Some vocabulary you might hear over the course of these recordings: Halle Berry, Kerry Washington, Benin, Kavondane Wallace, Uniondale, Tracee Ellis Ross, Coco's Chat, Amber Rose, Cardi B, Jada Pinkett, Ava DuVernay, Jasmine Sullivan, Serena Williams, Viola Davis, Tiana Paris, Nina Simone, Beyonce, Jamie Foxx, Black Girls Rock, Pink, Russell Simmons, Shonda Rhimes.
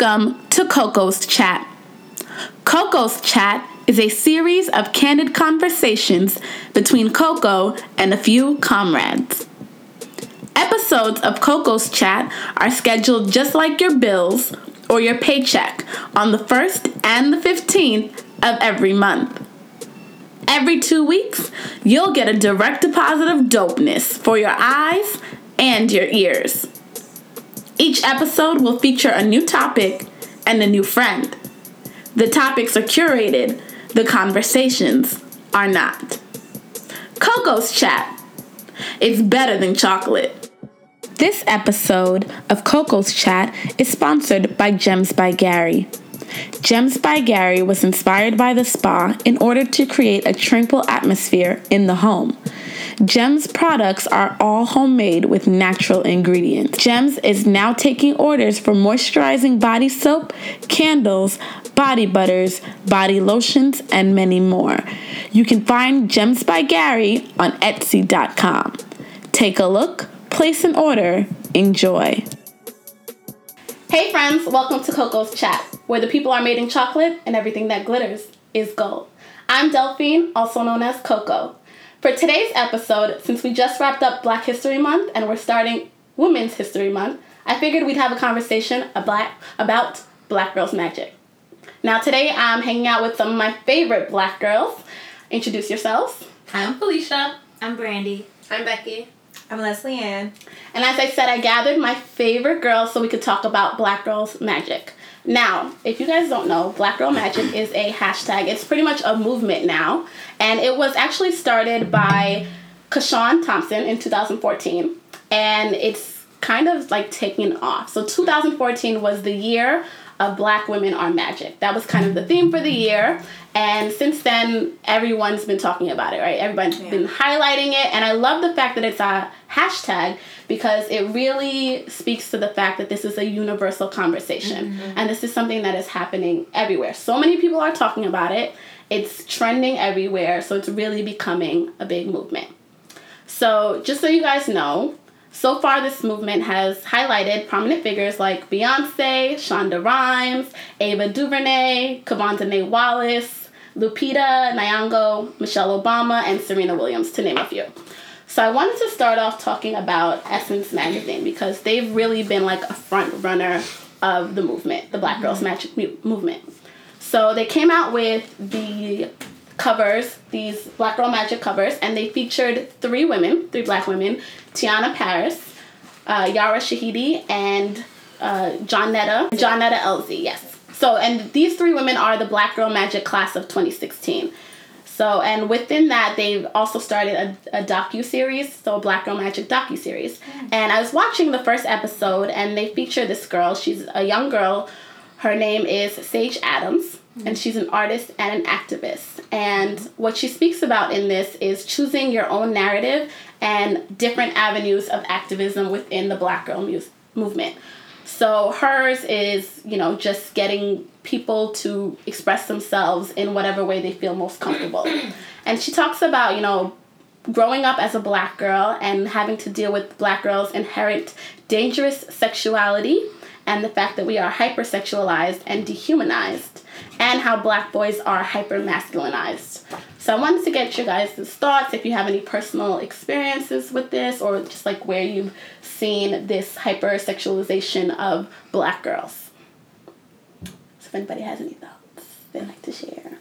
Welcome to Coco's Chat. Coco's Chat is a series of candid conversations between Coco and a few comrades. Episodes of Coco's Chat are scheduled just like your bills or your paycheck on the 1st and the 15th of every month. Every 2 weeks, you'll get a direct deposit of dopeness for your eyes and your ears. Each episode will feature a new topic and a new friend. The topics are curated, the conversations are not. Coco's Chat. It's better than chocolate. This episode of Coco's Chat is sponsored by Gems by Gary. Gems by Gary was inspired by the spa in order to create a tranquil atmosphere in the home. Gems products are all homemade with natural ingredients. Gems is now taking orders for moisturizing body soap, candles, body butters, body lotions, and many more. You can find Gems by Gary on Etsy.com. Take a look, place an order, enjoy. Hey friends, welcome to Coco's Chat, where the people are made in chocolate and everything that glitters is gold. I'm Delphine, also known as Coco. For today's episode, since we just wrapped up Black History Month and we're starting Women's History Month, I figured we'd have a conversation about Black Girls Magic. Now today I'm hanging out with some of my favorite Black girls. Introduce yourselves. I'm Felicia. I'm Brandy. I'm Becky. I'm Leslie Ann. And as I said, I gathered my favorite girls so we could talk about Black Girls Magic. Now, if you guys don't know, Black Girl Magic is a hashtag. It's pretty much a movement now. And it was actually started by Kashawn Thompson in 2014. And it's kind of like taking off. So 2014 was the year of Black Women Are Magic. That was kind of the theme for the year. And since then, everyone's been talking about it, right? Everybody's been highlighting it. And I love the fact that it's a hashtag because it really speaks to the fact that this is a universal conversation. Mm-hmm. And this is something that is happening everywhere. So many people are talking about it. It's trending everywhere. So it's really becoming a big movement. So just so you guys know, so far, this movement has highlighted prominent figures like Beyonce, Shonda Rhimes, Ava DuVernay, Kavondane Wallace, Lupita Nyong'o, Michelle Obama, and Serena Williams, to name a few. So I wanted to start off talking about Essence Magazine because they've really been like a front runner of the movement, the Black Girls Magic movement. So they came out with the covers, these Black Girl Magic covers, and they featured three black women, Tiana Paris, Yara Shahidi, and Johnnetta Elzie, yes. So, and these three women are the Black Girl Magic class of 2016. So, and within that, they've also started a docu-series, so a Black Girl Magic docu-series. Mm-hmm. And I was watching the first episode, and they feature this girl. She's a young girl. Her name is Sage Adams. And she's an artist and an activist. And what she speaks about in this is choosing your own narrative and different avenues of activism within the Black Girl movement. So hers is, you know, just getting people to express themselves in whatever way they feel most comfortable. And she talks about, you know, growing up as a Black girl and having to deal with Black girls' inherent dangerous sexuality and the fact that we are hypersexualized and dehumanized, and how Black boys are hyper-masculinized. So I wanted to get your guys' thoughts, if you have any personal experiences with this, or just like where you've seen this hyper-sexualization of Black girls. So if anybody has any thoughts they'd like to share.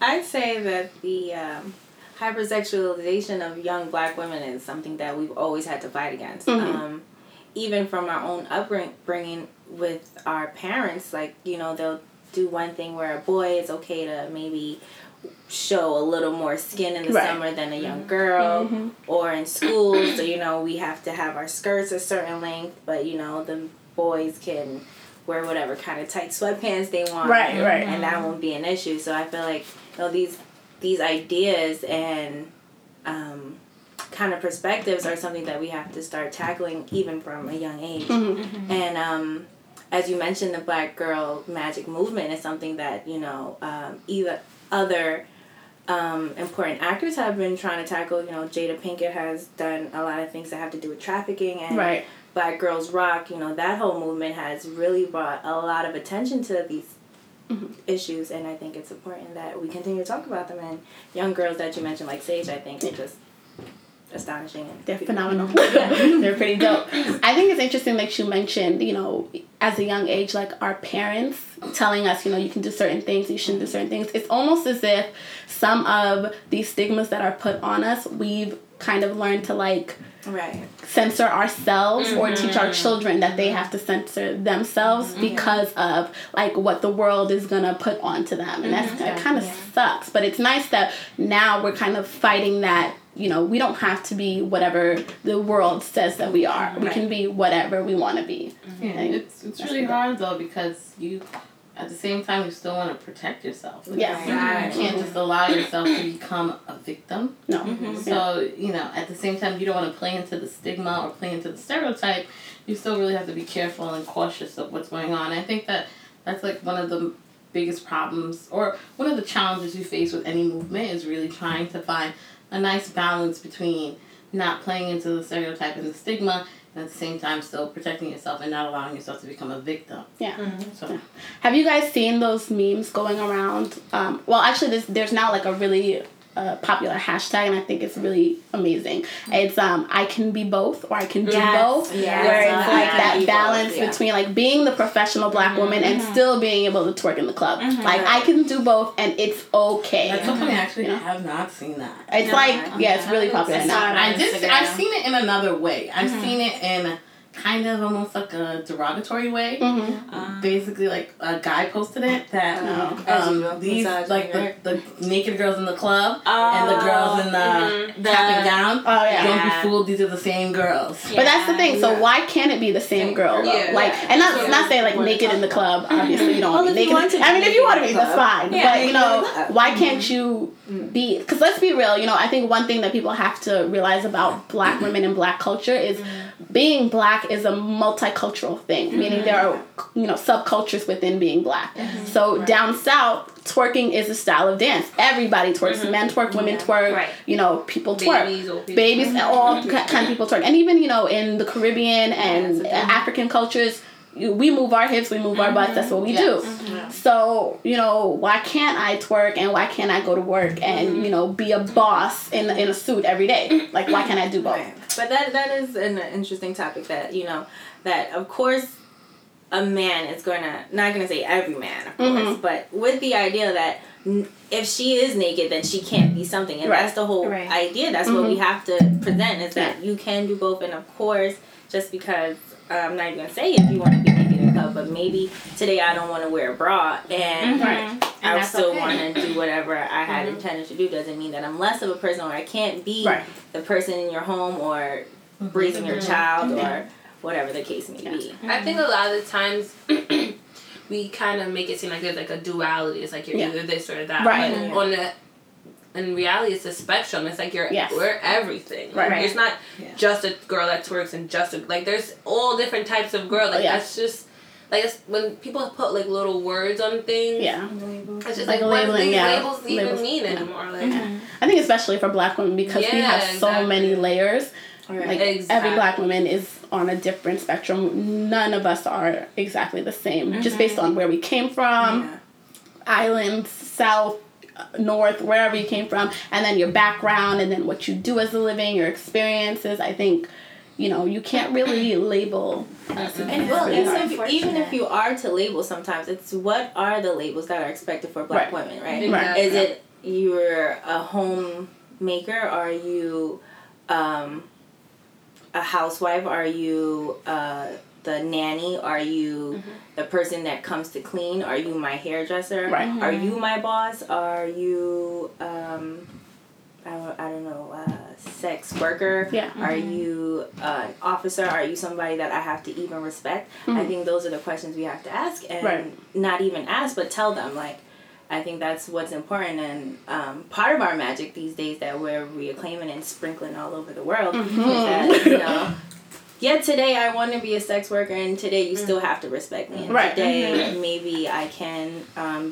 I'd say that the hypersexualization of young Black women is something that we've always had to fight against. Mm-hmm. Even from our own upbringing with our parents, like, you know, they'll do one thing where a boy is okay to maybe show a little more skin in the summer than a young girl, mm-hmm. or in school, so, you know, we have to have our skirts a certain length, but, you know, the boys can wear whatever kind of tight sweatpants they want, right, and that won't be an issue. So I feel like, you know, these ideas and kind of perspectives are something that we have to start tackling even from a young age. Mm-hmm. Mm-hmm. And as you mentioned, the Black Girl Magic movement is something that, you know, other important actors have been trying to tackle. You know, Jada Pinkett has done a lot of things that have to do with trafficking and Black Girls Rock, you know, that whole movement has really brought a lot of attention to these issues, and I think it's important that we continue to talk about them. And young girls that you mentioned, like Sage, I think are just astonishing. They're phenomenal. Yeah, they're pretty dope. I think it's interesting that you mentioned, you know, as a young age, like our parents telling us, you know, you can do certain things, you shouldn't do certain things. It's almost as if some of these stigmas that are put on us, we've kind of learned to, like, censor ourselves or teach our children that they have to censor themselves because of, like, what the world is gonna put onto them. And that's that kind of sucks. But it's nice that now we're kind of fighting that, you know, we don't have to be whatever the world says that we are. We can be whatever we want to be. And it's really hard, though, because you, at the same time, you still want to protect yourself. You can't just allow yourself to become a victim. So, you know, at the same time, you don't want to play into the stigma or play into the stereotype. You still really have to be careful and cautious of what's going on. I think that that's, like, one of the biggest problems, or one of the challenges you face with any movement is really trying to find a nice balance between not playing into the stereotype and the stigma, and at the same time still protecting yourself and not allowing yourself to become a victim. Have you guys seen those memes going around? Well, actually, there's now, like, a really popular hashtag, and I think it's really amazing. It's I can be both, or I can do both, where it's like that balance between, like, being the professional Black woman and still being able to twerk in the club. Like, I can do both, and it's okay. That's something I actually have not seen that. It's it's really popular now. I've seen it in another way. I've seen it in kind of almost like a derogatory way. Basically, like, a guy posted it that these, like, the naked girls in the club and the girls in the cap and gown, don't be fooled, these are the same girls. But that's the thing, so why can't it be the same girl? Like, and not saying, like, naked in the club, obviously you don't want to be naked. I mean, if you want to be, that's fine. But, you know, why can't you be, because let's be real, you know, I think one thing that people have to realize about Black women and Black culture is being Black is a multicultural thing, meaning there are, you know, subcultures within being Black. So down south, twerking is a style of dance. Everybody twerks. Men twerk, women twerk, you know, people twerk. Babies, all kind of people twerk. And even, you know, in the Caribbean and African cultures, we move our hips, we move our butts, that's what we do. So, you know, why can't I twerk and why can't I go to work and, you know, be a boss in a suit every day? Like, why can't I do both? But that is an interesting topic that, you know, that, of course, a man is going to, not going to say every man, of course, but with the idea that if she is naked, then she can't be something. And that's the whole idea. That's what we have to present, is that you can do both. And, of course, just because, I'm not even going to say if you want to be naked in the club, but maybe today I don't want to wear a bra, and I still want to do whatever I had intended to do, doesn't mean that I'm less of a person, or I can't be the person in your home, or raising your child, or whatever the case may be. I think a lot of the times we kind of make it seem like there's, like, a duality. It's like you're either this or that. But on the, in reality, it's a spectrum. It's like we're everything. Right. It's not just a girl that twerks and just a, like, there's all different types of girl. Like, that's just, like, it's, when people put, like, little words on things, it's just, like, what these labels even mean anymore. Like, I think especially for Black women, because we have so many layers. Like, every Black woman is on a different spectrum. None of us are exactly the same, just based on where we came from, islands, south, north, wherever you came from, and then your background, and then what you do as a living, your experiences. I think, you know, you can't really label us. And well, even if you are to label, sometimes it's what are the labels that are expected for Black women, right? Exactly. Is it you're a homemaker? Are you a housewife? Are you the nanny? Are you the person that comes to clean? Are you my hairdresser? Are you my boss? Are you sex worker? Are you an officer? Are you somebody that I have to even respect? I think those are the questions we have to ask, and not even ask, but tell them. Like, I think that's what's important, and part of our magic these days that we're reclaiming and sprinkling all over the world is that, you know, yeah, today I want to be a sex worker, and today you still have to respect me. And right. Today, maybe I can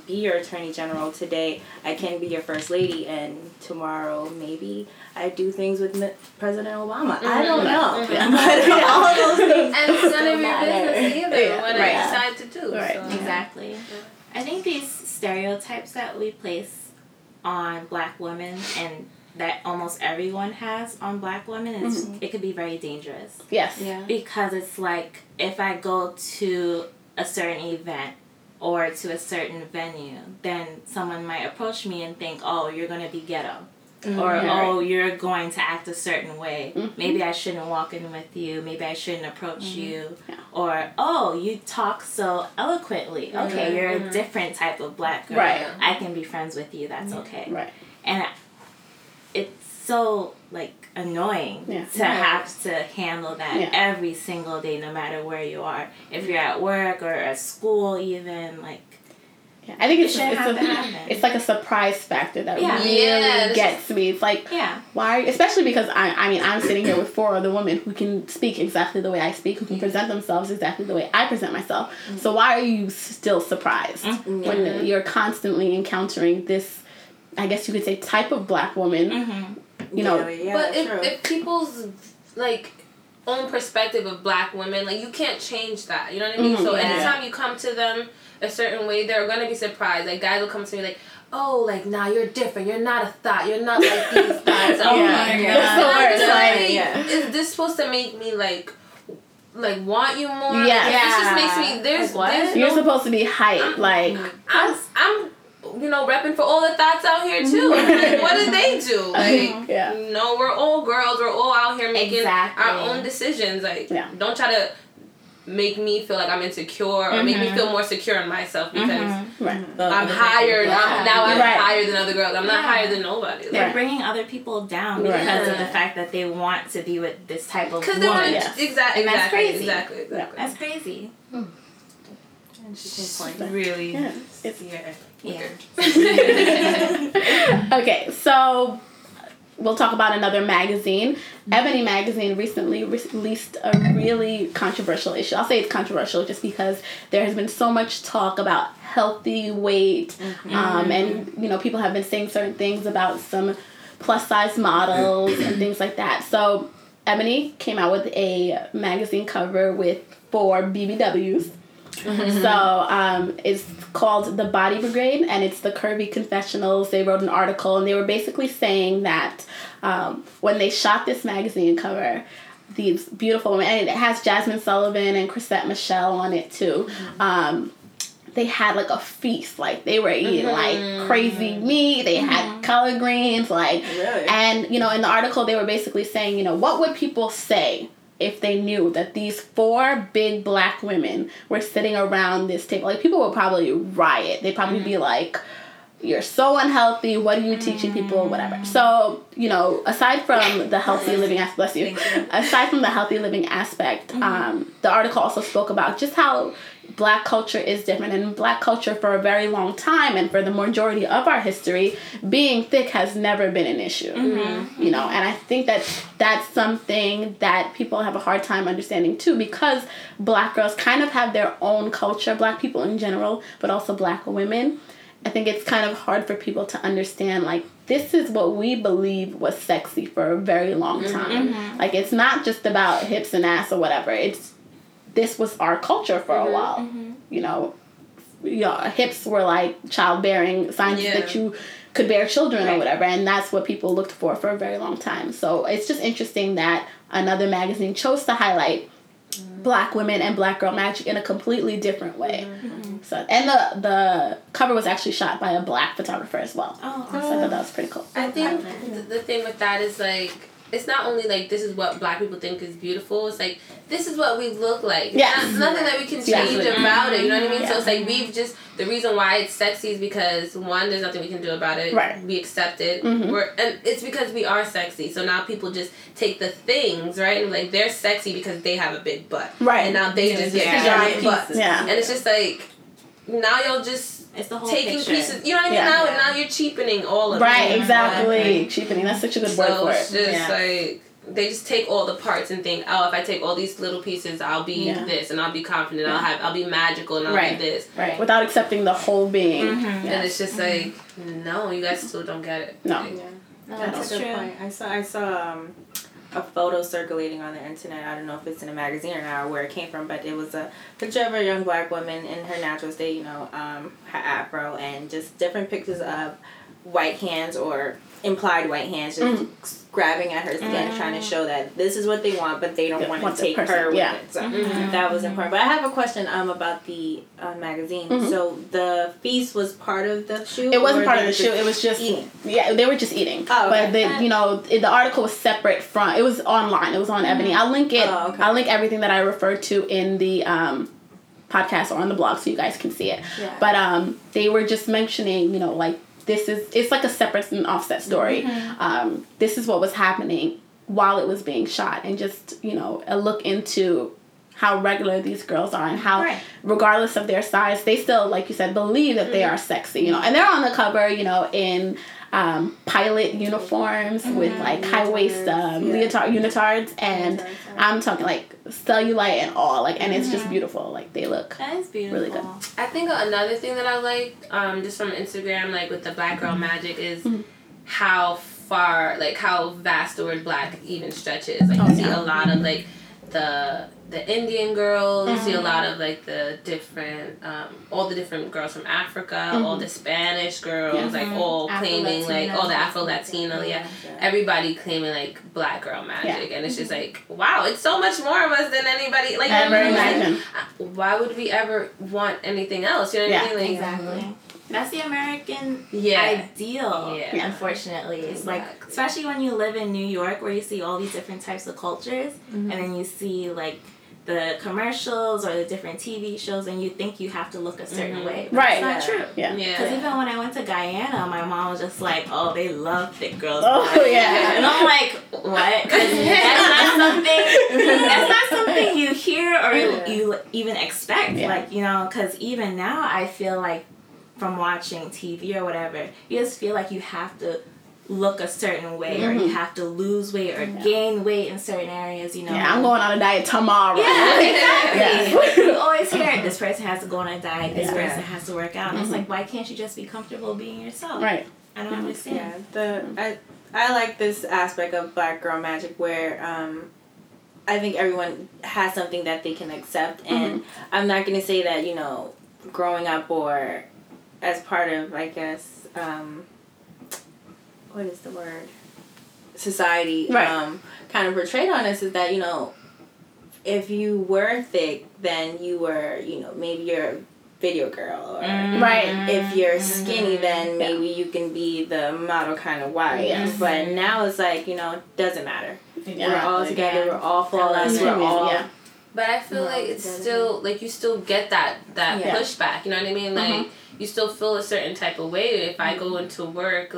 be your attorney general. Today, I can be your first lady, and tomorrow, maybe I do things with President Obama. Mm-hmm. I don't know. Mm-hmm. But all those things. And it's none of your business either, what I decide to do. Right. So. Exactly. Yeah. I think these stereotypes that we place on black women and that almost everyone has on black women, it's, it could be very dangerous. Yes. Yeah. Because it's like, if I go to a certain event or to a certain venue, then someone might approach me and think, oh, you're going to be ghetto. Mm-hmm. Or, oh, you're going to act a certain way. Mm-hmm. Maybe I shouldn't walk in with you. Maybe I shouldn't approach you. Yeah. Or, oh, you talk so eloquently. Mm-hmm. Okay, you're a different type of black girl. Right. I can be friends with you. That's okay. Right. And it's so, like, annoying to have to handle that every single day, no matter where you are. If you're at work or at school even, like... Yeah, I think it's like a surprise factor that really gets me. It's like, why? Especially because, I mean, I'm sitting here with four other women who can speak exactly the way I speak, who can present themselves exactly the way I present myself. Mm-hmm. So why are you still surprised when you're constantly encountering this, I guess you could say, type of black woman? Mm-hmm. You know, but if people's, like... own perspective of black women, like, you can't change that, you know what I mean? So anytime you come to them a certain way, they're gonna be surprised. Like, guys will come to me like, oh, like, nah, you're different, you're not a thought, you're not like these guys. Oh my god, is this supposed to make me like want you more? It just makes me there's you're supposed to be hype. I'm you know, repping for all the thoughts out here too. Like, what did they do? Like, no, we're all girls. We're all out here making our own decisions. Like, don't try to make me feel like I'm insecure or make me feel more secure in myself because I'm higher. I'm higher than other girls. I'm not higher than nobody. They're bringing other people down because of the fact that they want to be with this type of woman. Exactly. That's crazy. Exactly. That's crazy. And she can point. Really. Yeah. It's weird. Okay, so we'll talk about another magazine. Ebony Magazine recently released a really controversial issue. I'll say it's controversial just because there has been so much talk about healthy weight, and, you know, people have been saying certain things about some plus-size models and things like that. So Ebony came out with a magazine cover with 4 BBWs. So it's called The Body Brigade, and it's the curvy confessionals. They wrote an article, and they were basically saying that when they shot this magazine cover, these beautiful women, and it has Jasmine Sullivan and Chrisette Michele on it too, they had like a feast. Like, they were eating like crazy meat. They had collard greens, like, and, you know, in the article they were basically saying, you know, what would people say if they knew that these 4 big black women were sitting around this table? Like, people would probably riot. They'd probably be like, you're so unhealthy. What are you teaching people? Whatever. So, you know, aside from the healthy living aspect, bless you. Aside from the healthy living aspect, the article also spoke about just how black culture is different, and black culture for a very long time and for the majority of our history, being thick has never been an issue. You know, and I think that that's something that people have a hard time understanding too, because black girls kind of have their own culture, black people in general, but also black women. I think it's kind of hard for people to understand, like, this is what we believe was sexy for a very long time. Like, it's not just about hips and ass or whatever. It's this was our culture for a while. You know, hips were like childbearing signs that you could bear children or whatever, and that's what people looked for a very long time. So it's just interesting that another magazine chose to highlight black women and black girl magic in a completely different way. So, and the cover was actually shot by a black photographer as well. So I thought that was pretty cool. I think the thing with that is, like, it's not only, like, this is what black people think is beautiful. It's, like, this is what we look like. Yeah. Nothing that we can change about it. You know what I mean? Yeah. So it's, like, we've just... The reason why it's sexy is because, one, there's nothing we can do about it. Right. We accept it. And it's because we are sexy. So now people just take the things, right? And, like, they're sexy because they have a big butt. Right. And now they just get giant butts. Yeah. And it's just, like... Now you're just taking pieces. You know what I mean? Now you're cheapening all of it. Right, exactly. Cheapening. That's such a good word for it. So it's just like... they just take all the parts and think, oh, if I take all these little pieces, I'll be this, and I'll be confident, I'll be magical, and I'll be this. Right. Without accepting the whole being. Mm-hmm. Yes. And it's just like, no, you guys still don't get it. No. Yeah. No, that's a good point. I saw a photo circulating on the internet. I don't know if it's in a magazine or not, or where it came from, but it was a picture of a young black woman in her natural state, her afro, and just different pictures of white hands or implied white hands just grabbing at her skin, trying to show that this is what they want, but they don't want to take her with it. So that was important. But I have a question about the magazine. Mm-hmm. So the feast was part of the shoot? It wasn't part of the shoot. It was just eating. Yeah, they were just eating. Oh, okay. But the article was separate from. It was online. It was on Ebony. I'll link it. Oh, okay. I'll link everything that I referred to in the podcast or on the blog so you guys can see it. Yeah. But they were just mentioning, it's like a separate and offset story. Mm-hmm. This is what was happening while it was being shot, and just, a look into how regular these girls are and how, regardless of their size, they still, like you said, believe that they are sexy, and they're on the cover, in pilot uniforms with high waist unitards, and I'm talking cellulite and all, and it's just beautiful. They look really good. I think another thing that I liked, just from Instagram, with the Black Girl Magic, is how far, how vast the word black even stretches. You see a lot of the Indian girls, you see a lot of the different, all the different girls from Africa, all the Spanish girls, all claiming all the Afro-Latina, everybody claiming Black Girl Magic, and it's just wow, it's so much more of us than anybody ever imagined. Why would we ever want anything else? You know what I mean? Exactly. That's the American ideal, unfortunately. It's especially when you live in New York where you see all these different types of cultures, and then you see, the commercials or the different TV shows, and you think you have to look a certain way. Right. It's not true. Yeah. Because even when I went to Guyana, my mom was just like, oh, they love thick girls. Oh, yeah. And I'm like, what? That's not something you hear or you even expect. Yeah. Because even now I feel like, from watching TV or whatever, you just feel like you have to look a certain way, or you have to lose weight or gain weight in certain areas, Yeah, I'm going on a diet tomorrow. Yeah, exactly. You always hear, this person has to go on a diet, this person has to work out. And it's why can't you just be comfortable being yourself? Right. I don't understand. Yeah, I like this aspect of Black Girl Magic where, I think everyone has something that they can accept, and I'm not going to say that, growing up or as part of, I guess, what is the word? Society, kind of portrayed on us is that, if you were thick, then you were, maybe you're a video girl. Or if you're skinny, then maybe you can be the model kind of wife. Yes. But now it's it doesn't matter. Yeah. We're all together. Yeah. We're all flawless. We're all... Yeah. But I feel it's still, you still get that pushback, you know what I mean? You still feel a certain type of way. If I go into work,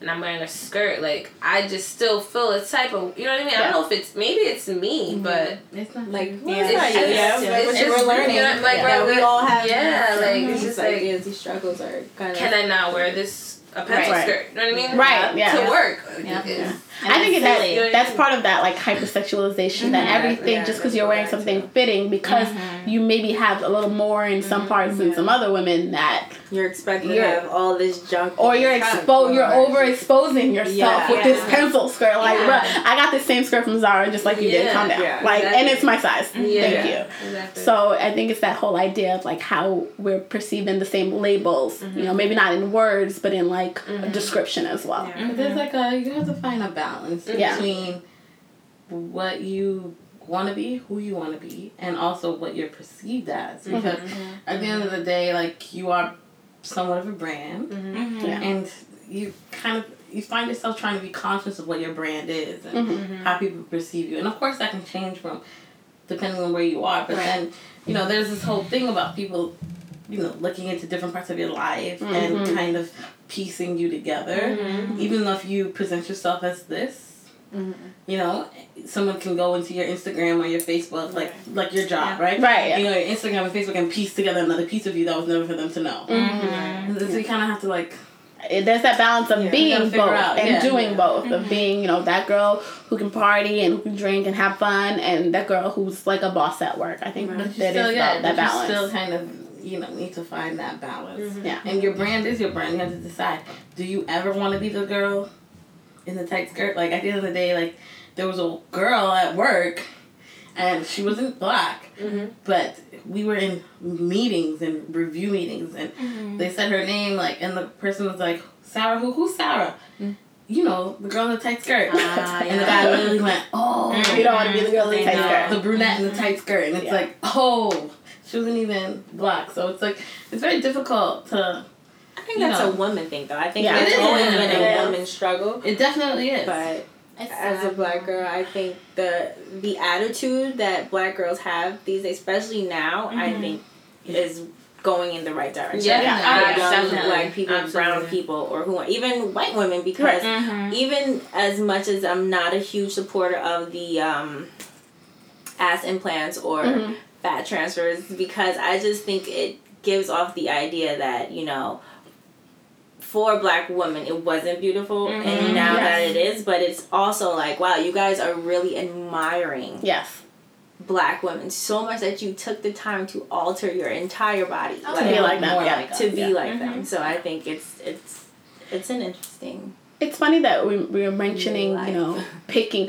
and I'm wearing a skirt, I just still feel a type of, you know what I mean? Yeah. I don't know if it's, maybe it's me, but... It's not we're learning. We all have... Yeah, it's just these struggles are kind of... Can I not wear this... A pencil skirt, you know what I mean? Right, yeah. To work. Yeah. Yeah. I think that's part of that, hypersexualization, that everything, just because you're wearing something fitting, because you maybe have a little more in some parts than some other women, that... You're expected to have all this junk. Or you're overexposing yourself with this pencil skirt. Bruh, I got this same skirt from Zara, just like you did. Calm down. Yeah, exactly. And it's my size. Yeah. Thank you. Exactly. So I think it's that whole idea of, how we're perceiving the same labels. Maybe not in words, but in, a description as well. Yeah. But there's you have to find a balance between what you want to be, who you want to be, and also what you're perceived as. Because at the end of the day, you are somewhat of a brand, and you you find yourself trying to be conscious of what your brand is and how people perceive you. And of course that can change from depending on where you are. But then, there's this whole thing about people, looking into different parts of your life and kind of piecing you together. Even though if you present yourself as this, someone can go into your Instagram or your Facebook, like your job, right? Right. Yeah. Your Instagram and Facebook, and piece together another piece of you that was never for them to know. So you kind of have to there's that balance of being both and doing both, of being, you know, that girl who can party and who can drink and have fun, and that girl who's like a boss at work. I think that still, is that balance. Still kind of, you know, need to find that balance. Mm-hmm. Yeah. And your brand is your brand. You have to decide, do you ever want to be the girl in the tight skirt? Like, at the end of the day, like, there was a girl at work, and she wasn't black, but we were in meetings and review meetings, and they said her name, like, and the person was like, Sarah, who's Sarah? You know, the girl in the tight skirt. And the guy literally went, oh. You don't want to be the girl in the tight skirt. The brunette in the tight skirt. And it's like, oh, she wasn't even black. So it's like, it's very difficult to... I think that's a woman thing, though. I think that's always been a woman's struggle. It definitely is. But... as a black girl, I think the attitude that black girls have these days, especially now, I think is going in the right direction. Definitely. Black people, brown people, or who, even white women, because even as much as I'm not a huge supporter of the ass implants or fat transfers, because I just think it gives off the idea that, you know, for black women, it wasn't beautiful, and now that it is, but it's also like, wow, you guys are really admiring black women so much that you took the time to alter your entire body to be like them, to be like them. So I think it's an interesting. It's funny that we were mentioning, you know, picking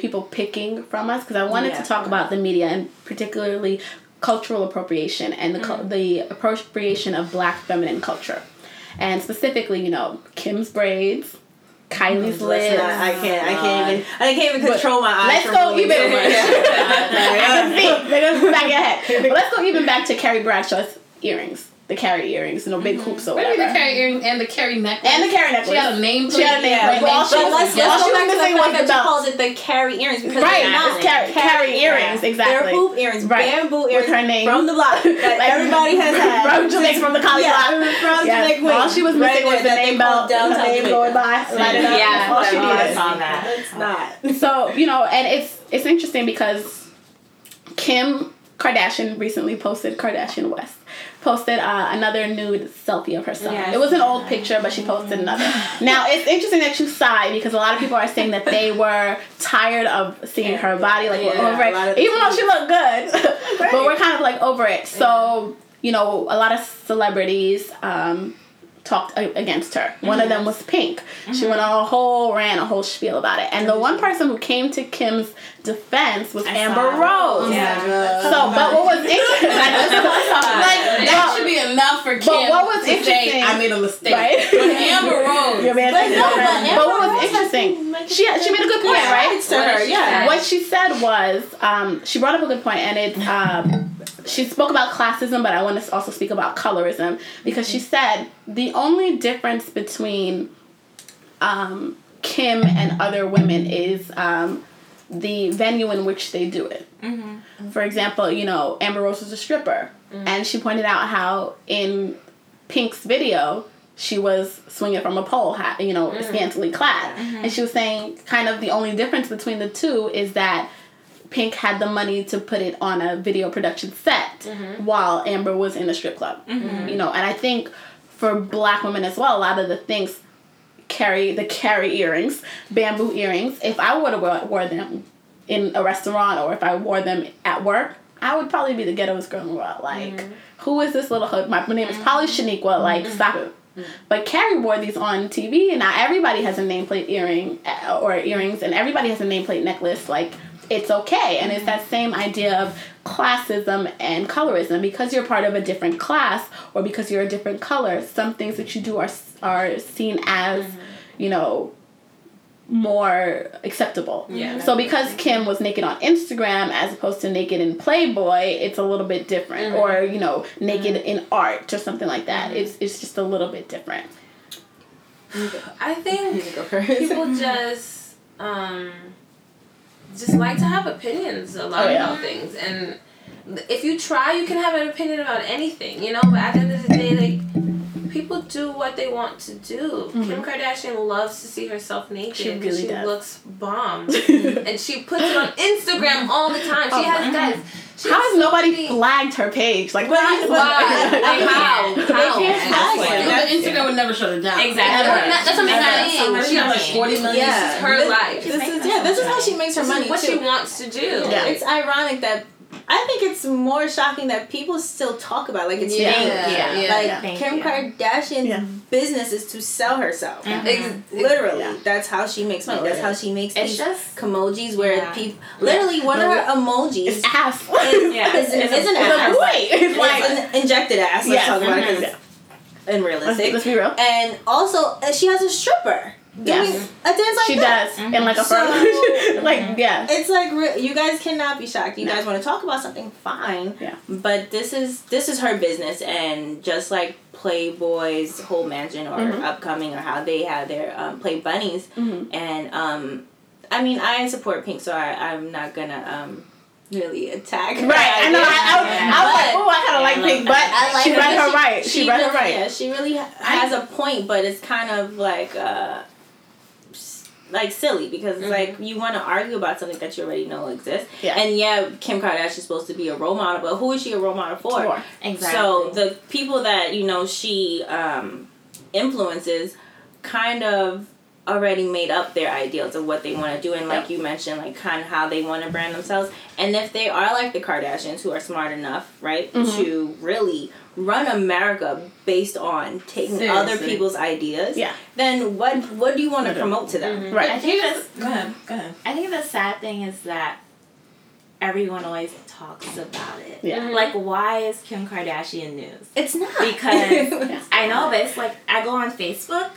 from us, because I wanted to talk about the media and particularly cultural appropriation and the appropriation of black feminine culture. And specifically, you know, Kim's braids, Kylie's lips. I can't even control my eyes. Let's go even. Let's go even back to Carrie Bradshaw's earrings. The Carrie earrings, you know, big hoops or whatever. Maybe the Carrie earrings and the Carrie necklace. She had a name for it. Let's go back to the fact that she calls it the Carrie earrings. Because they're not Carrie earrings, exactly. They're hoop earrings, bamboo earrings. With her name. From the block. That everybody has had. From the college block. From Jamaica Queen. All she was missing was the name belt. The name going by. Yeah, all she needed. It's not. So, you know, and it's interesting because Kim Kardashian recently posted Kardashian West. Posted another nude selfie of herself. Yes. It was an old picture, but she posted another. Now, it's interesting that you sigh, because a lot of people are saying that they were tired of seeing her body, like, we're over it. Even though she looked good, but we're kind of, like, over it. So, you know, a lot of celebrities talked against her. One of them was Pink. She went on a whole spiel about it. And the one person who came to Kim's defense was Amber Rose. But what was interesting... that should be enough for Kim to say, I made a mistake. Right? Amber Rose. But what was interesting... She made a good point, right? To her, what she said was... she brought up a good point, and it's... she spoke about classism, but I want to also speak about colorism, because she said the only difference between Kim and other women is the venue in which they do it. For example, you know, Amber Rose was a stripper, and she pointed out how in Pink's video she was swinging from a pole, you know, scantily clad. And she was saying kind of the only difference between the two is that Pink had the money to put it on a video production set while Amber was in a strip club. You know, and I think for black women as well, a lot of the things, Carrie earrings, bamboo earrings, if I would have wore them in a restaurant or if I wore them at work, I would probably be the ghettoest girl in the world. Like, who is this little hood? My name is probably Shaniqua. Like, stop it. But Carrie wore these on TV, and now everybody has a nameplate earring or earrings, and everybody has a nameplate necklace. Like, it's okay. And it's that same idea of classism and colorism. Because you're part of a different class or because you're a different color, some things that you do are seen as, you know, more acceptable. So because Kim was naked on Instagram as opposed to naked in Playboy, it's a little bit different. Or, you know, naked in art or something like that. It's just a little bit different. I think people just like to have opinions a lot about things, and if you try, you can have an opinion about anything, you know, but at the end of the day, like, people do what they want to do. Kim Kardashian loves to see herself naked because she looks bomb, and she puts it on Instagram all the time. She has guys. How has nobody flagged her page? Like, why? How? They can't flag it. Instagram would would never shut her down. Exactly. Never. That's what I'm saying. She has like 40 million. Yeah. This is her life. This is how she makes her money. What she wants to do. Yeah. It's ironic that. I think it's more shocking that people still talk about it. Like it's Kim Kardashian's business is to sell herself. Mm-hmm. Literally, that's how she makes money. That's how she makes it's these just, emojis where people literally one of her emojis is ass. It's an ass. It's like an injected ass. Let's talk about it because it's unrealistic. Let's be real. And also, she has a stripper. Yes. I mean, a dance like she that. Does. Mm-hmm. And like a so, like, yeah. It's like, you guys cannot be shocked. You guys want to talk about something, fine. Yeah. But this is her business. And just like Playboy's whole mansion or Upcoming or how they have their Play Bunnies. Mm-hmm. And, I mean, I support Pink, so I'm not going to... really attack her. Right. I know. I was like, oh, I kind of like Pink, but she read her right. She read her right. Yeah, she really has a point, but it's kind of like... like silly because it's like you want to argue about something that you already know exists. Yeah. And Kim Kardashian's supposed to be a role model, but who is she a role model for? Sure. Exactly. So the people that she influences kind of already made up their ideals of what they want to do and like you mentioned, like kind of how they want to brand themselves. And if they are like the Kardashians who are smart enough, right, to really run America based on taking other people's ideas, then what do you want to promote to them? Right. I think go ahead. I think the sad thing is that everyone always talks about it. Yeah. Like, why is Kim Kardashian news? It's not. Because, I know, but it's like, I go on Facebook,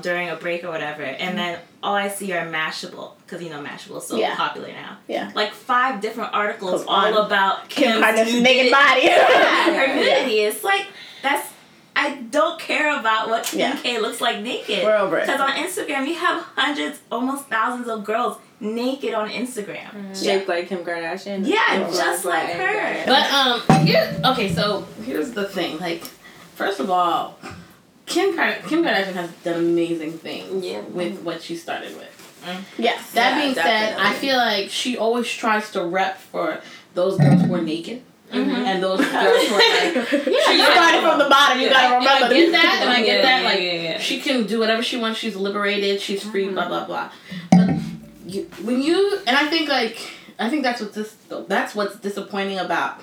during a break or whatever, and then all I see are Mashable, because, Mashable is so popular now. Yeah. Like, 5 different articles all about Kim Kardashian's naked body. Her nudity. It's like, that's, I don't care about what Kim K looks like naked. We're over it. Because on Instagram, you have hundreds, almost thousands of girls naked on Instagram, shaped like Kim Kardashian. Yeah, just like her. But here's the thing. Like, first of all, Kim Kardashian has done amazing things with what she started with. Yes. That being said, I feel like she always tries to rep for those girls who are naked. Mm-hmm. And those girls were like, she started from the bottom. You gotta remember. And I get that, and I get that. Like, she can do whatever she wants. She's liberated. She's free. Blah blah blah. But I think that's what's disappointing about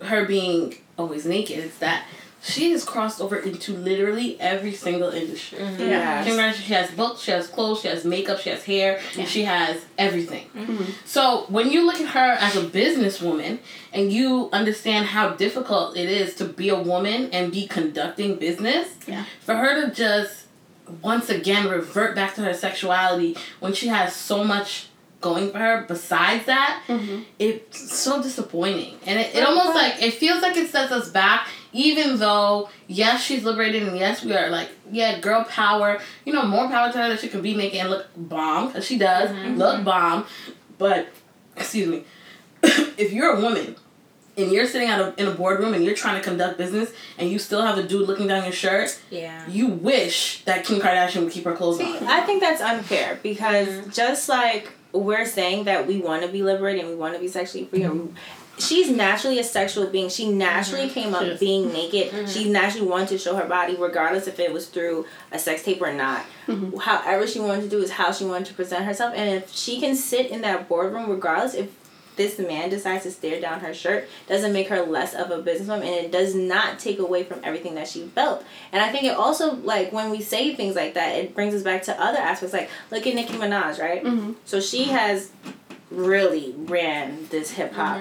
her being always naked. It's that she has crossed over into literally every single industry. Mm-hmm. Yeah, she has books, she has clothes, she has makeup, she has hair, and she has everything. Mm-hmm. So when you look at her as a businesswoman and you understand how difficult it is to be a woman and be conducting business, for her to just once again revert back to her sexuality when she has so much going for her besides that, it's so disappointing. And it almost like, it feels like it sets us back. Even though, yes, she's liberated, and yes, we are like, girl power. More power to her that she can be naked and look bomb, as she does, look bomb. But, excuse me, if you're a woman and you're sitting in a boardroom and you're trying to conduct business and you still have a dude looking down your shirt, you wish that Kim Kardashian would keep her clothes on. I think that's unfair because just like we're saying that we want to be liberated and we want to be sexually free and she's naturally a sexual being. She naturally came up being naked. She naturally wanted to show her body regardless if it was through a sex tape or not. However she wanted to do is how she wanted to present herself. And if she can sit in that boardroom regardless if this man decides to stare down her shirt, doesn't make her less of a businesswoman, and it does not take away from everything that she built. And I think it also, like, when we say things like that, it brings us back to other aspects. Like, look at Nicki Minaj, right? Mm-hmm. So she has... really ran this hip-hop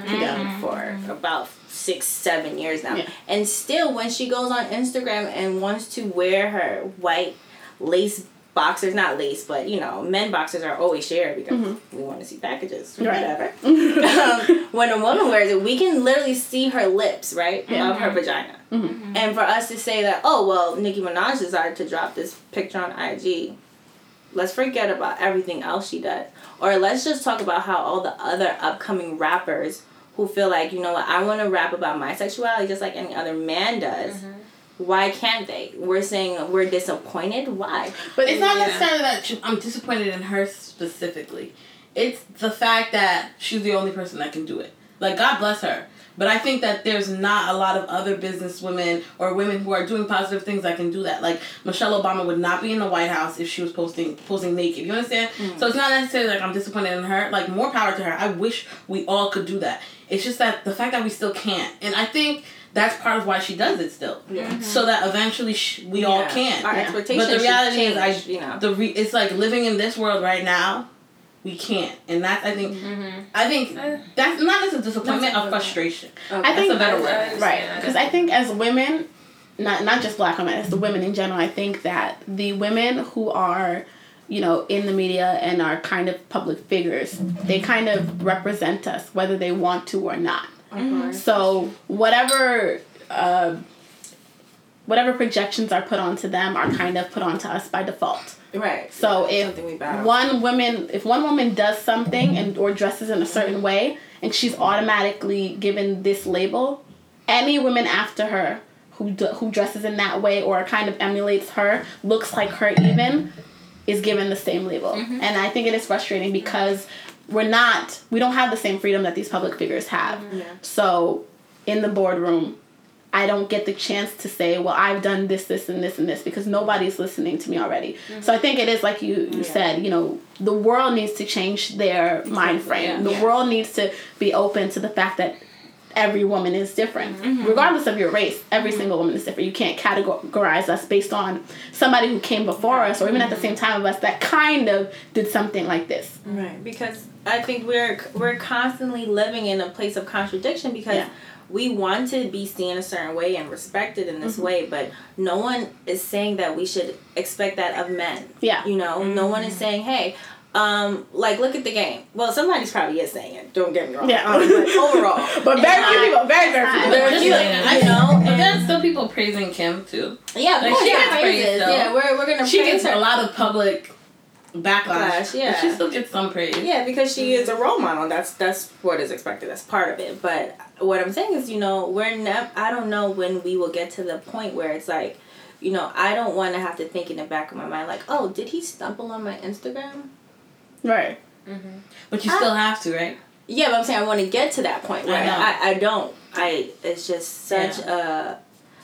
for about 6-7 years now and still when she goes on Instagram and wants to wear her white lace boxers, not lace but men boxers are always shared because we want to see packages whatever when a woman wears it we can literally see her lips of her vagina and for us to say that Nicki Minaj decided to drop this picture on IG, let's forget about everything else she does. Or let's just talk about how all the other upcoming rappers who feel like, you know what, I want to rap about my sexuality just like any other man does. Why can't they? We're saying we're disappointed. Why? But it's not necessarily that I'm disappointed in her specifically. It's the fact that she's the only person that can do it. Like, God bless her. But I think that there's not a lot of other businesswomen or women who are doing positive things that can do that. Like, Michelle Obama would not be in the White House if she was posing naked. You understand? Mm. So it's not necessarily like I'm disappointed in her. Like, more power to her. I wish we all could do that. It's just that the fact that we still can't. And I think that's part of why she does it still. Yeah. Mm-hmm. So that eventually we all can. Our expectations but the reality should change, is, it's like living in this world right now. We can't, and that's I think that's not as a disappointment, a frustration. Okay. I think that's a better word, right? Because I think as women, not just Black women, as the women in general, I think that the women who are, in the media and are kind of public figures, they kind of represent us whether they want to or not. Mm-hmm. So whatever projections are put onto them are kind of put onto us by default. Right. So if one woman does something and or dresses in a certain way and she's automatically given this label, any woman after her who dresses in that way or kind of emulates her, looks like her even, is given the same label. Mm-hmm. And I think it is frustrating because we don't have the same freedom that these public figures have. Yeah. So in the boardroom, I don't get the chance to say, well, I've done this, this, and this, and this, because nobody's listening to me already. Mm-hmm. So I think it is like you said, the world needs to change their mind frame. Yeah. The world needs to be open to the fact that every woman is different. Mm-hmm. Regardless of your race, every single woman is different. You can't categorize us based on somebody who came before us or even at the same time of us that kind of did something like this. Right, because I think we're constantly living in a place of contradiction because... Yeah. We want to be seen a certain way and respected in this way, but no one is saying that we should expect that of men. Yeah. No one is saying, hey, look at the game. Well, somebody's probably is saying it. Don't get me wrong. Yeah. Overall. But very few people. Very few. But there's still people praising Kim, too. Yeah, of course. She gets praises. Yeah, we're going to praise her. She gets a lot of public... backlash, yeah. But she still gets some praise. Yeah, because she is a role model. That's what is expected. That's part of it. But what I'm saying is, I don't know when we will get to the point where it's like, I don't want to have to think in the back of my mind like, oh, did he stumble on my Instagram? Right. Mm-hmm. But you still have to, right? Yeah, but I'm saying I want to get to that point. Right? It's just such a...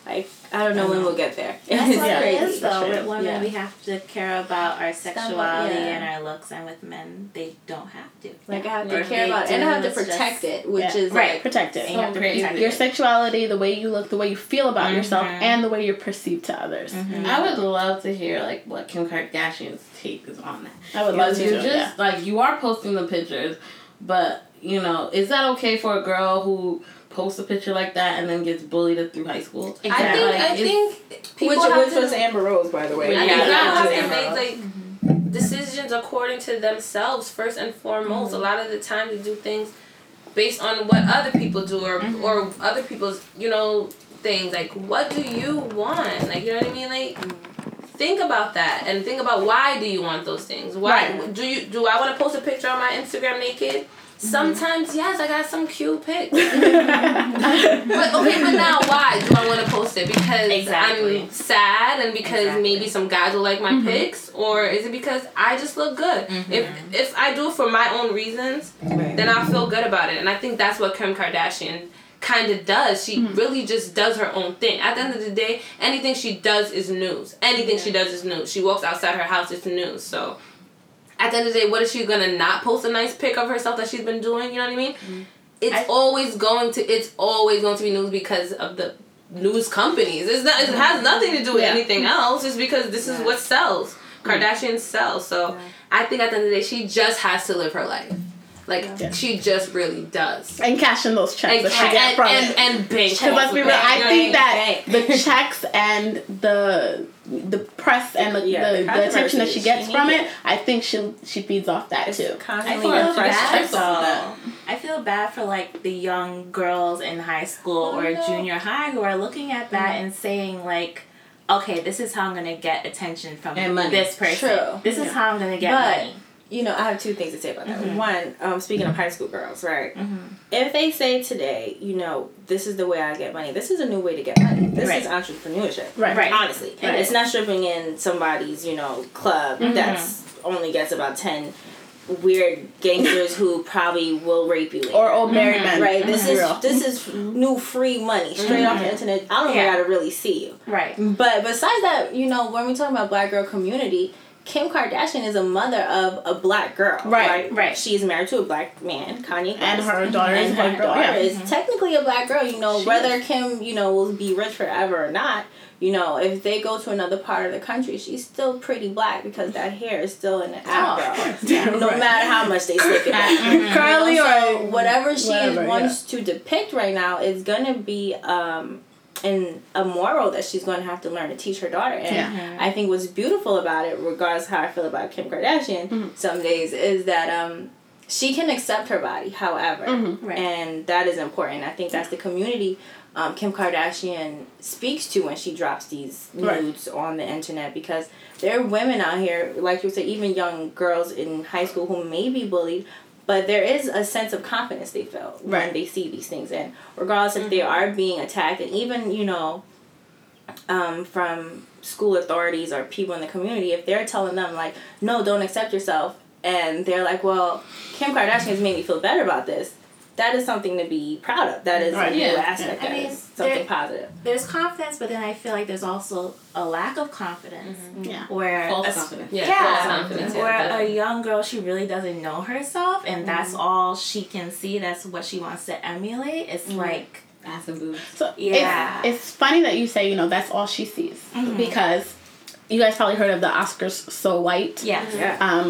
I don't know when we'll get there. That's what it is, though. With women, we have to care about our sexuality and our looks, and with men, they don't have to. Like, I have to care about it, and I have to protect it, which is... Right, protect it. You have to protect your sexuality, the way you look, the way you feel about yourself, and the way you're perceived to others. Mm-hmm. I would love to hear, what Kim Kardashian's take is on that. I would love to. You are posting the pictures, but, is that okay for a girl who... posts a picture like that and then gets bullied through high school. Exactly. I think people which was Amber Rose, by the way. Yeah. People have to make decisions according to themselves first and foremost. Mm-hmm. A lot of the time they do things based on what other people do or other people's things. Like, what do you want? Like, you know what I mean? Like, think about that and think about why do you want those things? Why do I want to post a picture on my Instagram naked? Sometimes, yes, I got some cute pics. but now why do I want to post it? Because I'm sad and because maybe some guys will like my pics? Or is it because I just look good? Mm-hmm. If I do it for my own reasons, then I'll feel good about it. And I think that's what Kim Kardashian kind of does. She really just does her own thing. At the end of the day, anything she does is news. Anything she does is news. She walks outside her house, it's news. So... at the end of the day, what is she going to not post a nice pic of herself that she's been doing? You know what I mean? Mm-hmm. It's always going to be news because of the news companies. It has nothing to do with anything else. It's because this is what sells. Kardashians sell. So I think at the end of the day, she just has to live her life. She just really does. And cash in those checks that she gets from it. And bank. Because let's be real, I think that the checks and the press and the attention that she gets from it, I think she feeds off that too. I feel bad for the young girls in high school or junior high who are looking at that and saying okay, this is how I'm gonna get attention from this person. True. This is how I'm gonna get money. I have two things to say about that. Mm-hmm. One, speaking of high school girls, right? Mm-hmm. If they say today, this is the way I get money. This is a new way to get money. This is entrepreneurship. Right. Honestly. Right. And it's not stripping in somebody's, club that's only gets about 10 weird gangsters who probably will rape you later. Or old married men. Right. Mm-hmm. This is new free money straight off the internet. I don't even gotta really see you. Right. But besides that, you know, when we talk about black girl community, Kim Kardashian is a mother of a black girl. Right. Right. She's married to a black man, Kanye. And her daughter is black girl. Yeah. Is technically a black girl, you know, she whether is. Kim, you know, will be rich forever or not. You know, if they go to another part of the country, she's still pretty black because that hair is still in the afro. No matter how much they stick it back. Curly, you know, so whatever she wants to depict right now is going to be in a moral that she's going to have to learn to teach her daughter. And I think what's beautiful about it, regardless of how I feel about Kim Kardashian some days, is that she can accept her body, however. And that is important. I think that's the community Kim Kardashian speaks to when she drops these nudes on the internet, because there are women out here, like you said, even young girls in high school who may be bullied, but there is a sense of confidence they feel when they see these things. And regardless if they are being attacked, and even, you know, from school authorities or people in the community, if they're telling them, like, no, don't accept yourself, and they're like, well, Kim Kardashian has made me feel better about this. That is something to be proud of. That is a new aspect. I mean, something positive. There's confidence, but then I feel like there's also a lack of confidence. Where false confidence. Where a young girl, she really doesn't know herself, and that's all she can see. That's what she wants to emulate. It's like massive boobs. So it's funny that you say, you know, that's all she sees, because you guys probably heard of the Oscars So White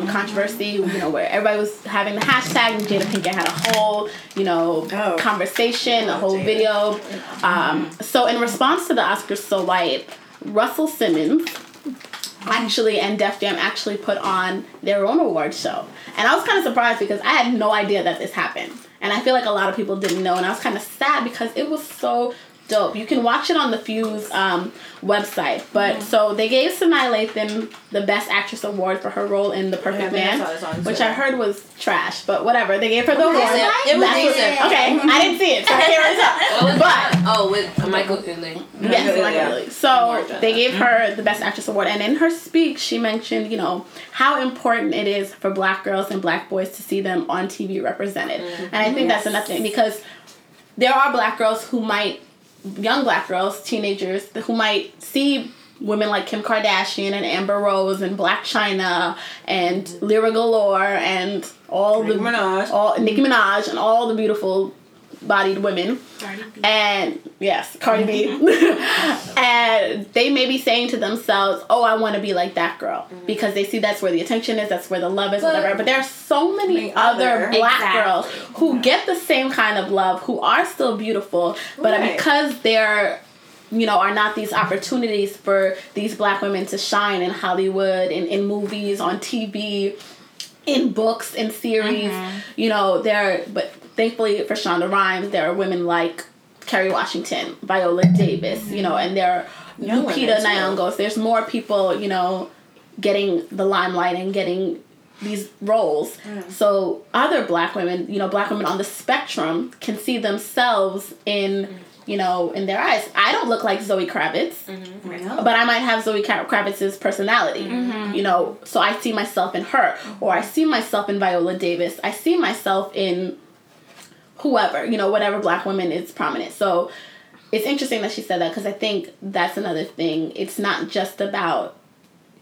controversy, you know, where everybody was having the hashtag, and Jada Pinkett had a whole, you know, conversation, video. So in response to the Oscars So White, Russell Simmons actually and Def Jam actually put on their own award show. And I was kind of surprised because I had no idea that this happened. And I feel like a lot of people didn't know. And I was kind of sad because it was so dope. You can watch it on the Fuse website. But so they gave Sanaa Lathan the Best Actress Award for her role in The Perfect Man, which I heard was trash, but whatever. They gave her the award. It was decent. Okay, I didn't see it, so I can't really tell. With Michael Finley. Yes, Michael Finley. So they gave her the Best Actress Award, and in her speech, she mentioned, you know, how important it is for black girls and black boys to see them on TV represented. And I think that's another thing, because there are black girls who might young black girls, teenagers, who might see women like Kim Kardashian and Amber Rose and Black Chyna and Lyra Galore and Nicki Minaj and all the beautiful bodied women. Cardi B. And yes, Cardi B. And they may be saying to themselves, oh, I want to be like that girl, because they see that's where the attention is, that's where the love is, whatever. But there are so many other black girls who get the same kind of love, who are still beautiful, but because they're, you know, are not these opportunities for these black women to shine in Hollywood, in movies, on TV, in books, in series, you know, thankfully for Shonda Rhimes, there are women like Kerry Washington, Viola Davis, you know, and there are Lupita Nyong'o. So there's more people, you know, getting the limelight and getting these roles. So other black women, you know, black women on the spectrum can see themselves in, you know, in their eyes. I don't look like Zoe Kravitz, but I might have Zoe Kravitz's personality, you know, so I see myself in her, or I see myself in Viola Davis. I see myself in whoever, you know, whatever black woman is prominent. So it's interesting that she said that, because I think that's another thing. It's not just about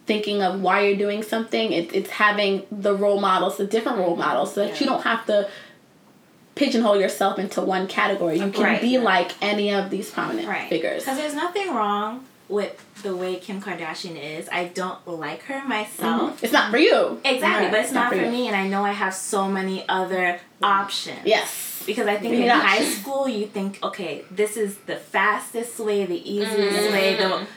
thinking of why you're doing something. It's having the role models, the different role models, so that you don't have to pigeonhole yourself into one category. You can be like any of these prominent figures. Because there's nothing wrong with the way Kim Kardashian is. I don't like her myself. It's not for you. Exactly, but it's not for me, and I know I have so many other options. Yes. Because I think in high school, you think, okay, this is the fastest way, the easiest way,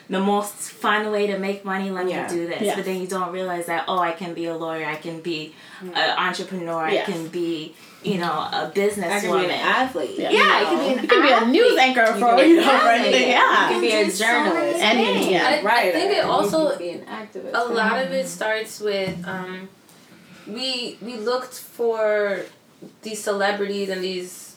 the most fun way to make money. Let me do this. Yeah. But then you don't realize that, oh, I can be a lawyer. I can be an entrepreneur. Yes. I can be, you know, a businesswoman. I can be an athlete. Yeah, you can be a news anchor for anything. Yeah. You can be a journalist. Anything. Yeah. I think it also, an activist. A lot of it starts with, we looked for these celebrities and these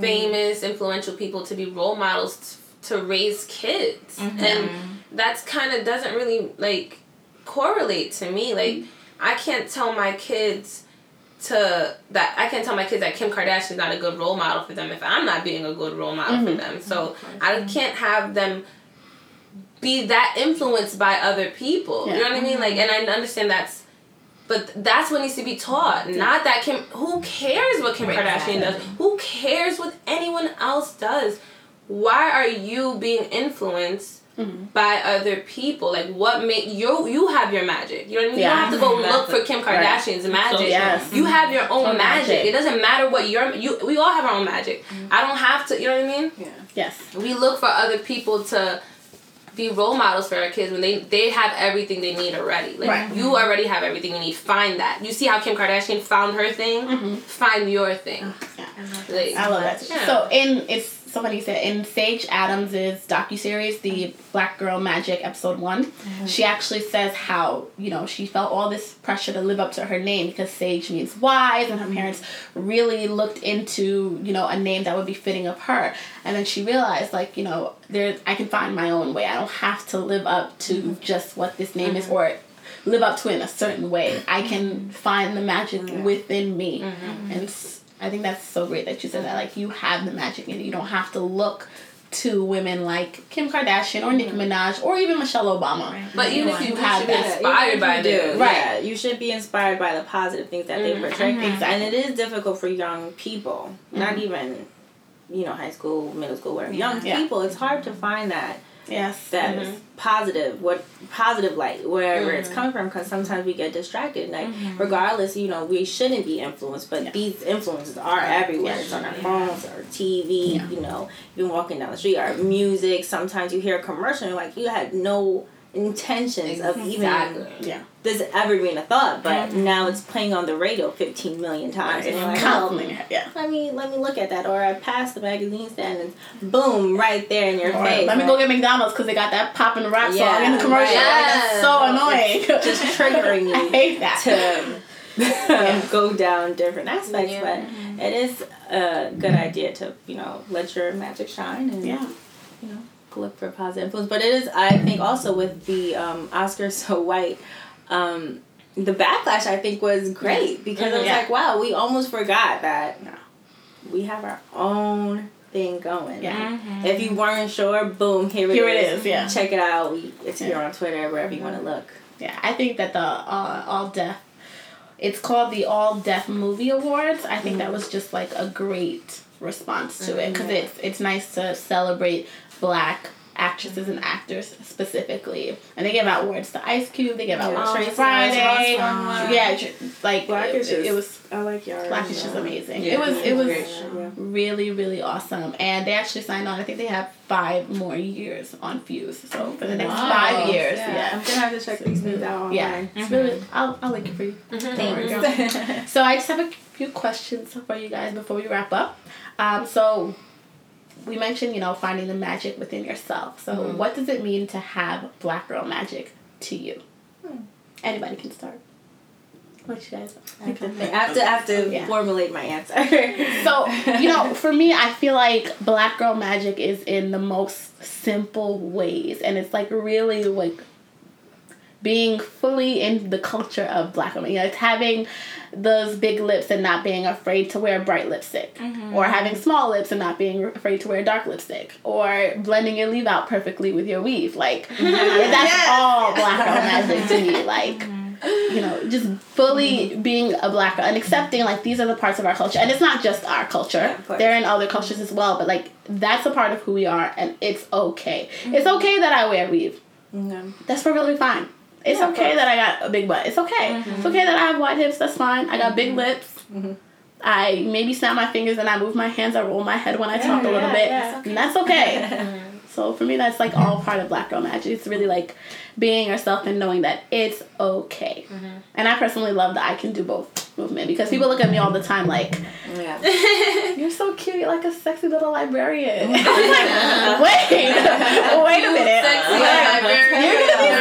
famous, influential people to be role models to raise kids. And that's kind of doesn't really, like, correlate to me. Like, I can't tell my kids to that. I can tell my kids that Kim Kardashian's not a good role model for them if I'm not being a good role model for them. So I can't have them be that influenced by other people. Yeah. You know what I mean? Like, and I understand that's, but that's what needs to be taught. Not that Kim, who cares what Kim Kardashian does? Who cares what anyone else does? Why are you being influenced by other people? Like, what make you? You have your magic. You know what I mean? You don't have to go look for Kim Kardashian's magic. So, you have your own magic. It doesn't matter what your We all have our own magic. I don't have to. You know what I mean? Yeah. Yes. We look for other people to be role models for our kids when they have everything they need already. Like, you already have everything you need. Find that. You see how Kim Kardashian found her thing? Find your thing. Yeah. Like, I love that. Yeah. So, somebody said in Sage Adams' docuseries, the Black Girl Magic episode 1, she actually says how, you know, she felt all this pressure to live up to her name because Sage means wise, and her parents really looked into, you know, a name that would be fitting of her. And then she realized, like, you know, I can find my own way. I don't have to live up to just what this name is or live up to it in a certain way. I can find the magic within me. And I think that's so great that you said that. Like, you have the magic and you don't have to look to women like Kim Kardashian or Nicki Minaj or even Michelle Obama. Right. But even if you have that, inspired by them. Right. Yeah, you should be inspired by the positive things that they portray. And it is difficult for young people, not even, you know, high school, middle school, whatever. Young people, it's hard to find that. Yes. That is positive, positive light, wherever it's coming from, because sometimes we get distracted. Like, regardless, you know, we shouldn't be influenced, but these influences are everywhere. Yes. It's on our phones, our TV, you know, even walking down the street, our music. Sometimes you hear a commercial and, like, you had no intentions of even this ever being a thought, but now it's playing on the radio 15 million times. And you're like, let me look at that. Or I pass the magazine stand and boom, right there in your face. Let me go get McDonald's because they got that Pop and Rock song in the commercial. Right. Yes. That's so annoying. It's just triggering you. I hate that. To go down different aspects, but it is a good idea to, you know, let your magic shine and you know, look for positive influence. But it is, I think, also with the Oscars So White, the backlash, I think, was great because it was like, wow, we almost forgot that we have our own thing going. Yeah. If you weren't sure, boom, here it is. Yeah. Check it out. It's here on Twitter, wherever you want to look. Yeah, I think that the All Deaf, it's called the All Deaf Movie Awards. I think that was just like a great response to it because it's nice to celebrate Black actresses and actors specifically, and they give out awards to Ice Cube. They give out awards to Friday. Like, Black it was. I like Yara. Black is just amazing. Yeah. It was really, really awesome, and they actually signed on. I think they have 5 more years on Fuse. So for the next 5 years, I'm gonna have to check these movies out online. Yeah, it's really. I'll link it for you. Thanks. So I just have a few questions for you guys before we wrap up. So, we mentioned, you know, finding the magic within yourself. So what does it mean to have Black girl magic to you? Anybody can start. What you guys think? I have to formulate my answer. So, you know, for me, I feel like Black girl magic is in the most simple ways. And it's, like, really, like, being fully in the culture of Black women. You know, it's having those big lips and not being afraid to wear bright lipstick. Or having small lips and not being afraid to wear dark lipstick. Or blending your leave out perfectly with your weave. Like, that's all Black girl magic to me. Like, you know, just fully being a Black girl and accepting, like, these are the parts of our culture. And it's not just our culture. Yeah, they're in other cultures as well. But, like, that's a part of who we are, and it's okay. It's okay that I wear weave. That's perfectly fine. It's okay that I got a big butt. It's okay. It's okay that I have wide hips. That's fine. I got big lips. I maybe snap my fingers and I move my hands. I roll my head when I talk a little bit. Yeah. And that's okay. So for me, that's, like, all part of Black girl magic. It's really, like, being yourself and knowing that it's okay. And I personally love the I can do both movement because people look at me all the time like, you're so cute. You're like a sexy little librarian. I'm like, wait a minute. Sexy librarian. You're going to be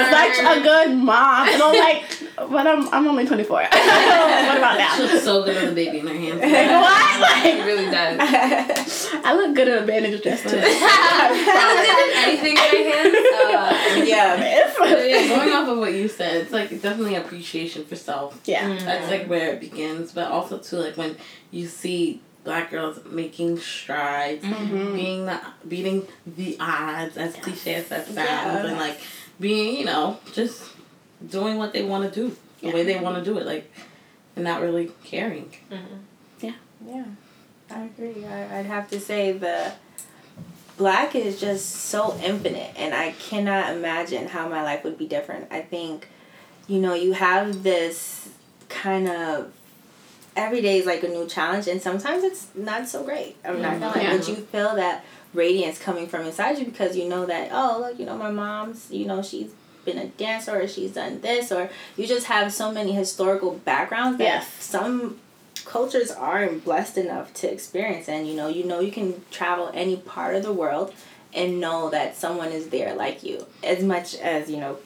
such a good mom. And I'm like, but I'm only 24. What about that? She looks so good with a baby in her hands. What? Like, it really does. I look good in a bandage dress too. Anything in her hands? Yeah. Going off of what you said, it's like definitely appreciation for self. Yeah. Mm-hmm. That's like where it begins. But also too, like when you see Black girls making strides, mm-hmm. beating the odds, as cliche as that sounds, and like being, you know, just doing what they want to do, the way they want to do it, like, and not really caring. Mm-hmm. Yeah. Yeah. I agree. I'd have to say the Black is just so infinite, and I cannot imagine how my life would be different. I think, you know, you have this kind of, every day is like a new challenge, and sometimes it's not so great. I'm not gonna lie, but you feel that radiance coming from inside you because you know that, oh, look, you know, my mom's, you know, she's been a dancer, or she's done this, or you just have so many historical backgrounds that some cultures aren't blessed enough to experience. And you know you can travel any part of the world and know that someone is there like you, as much as, you know,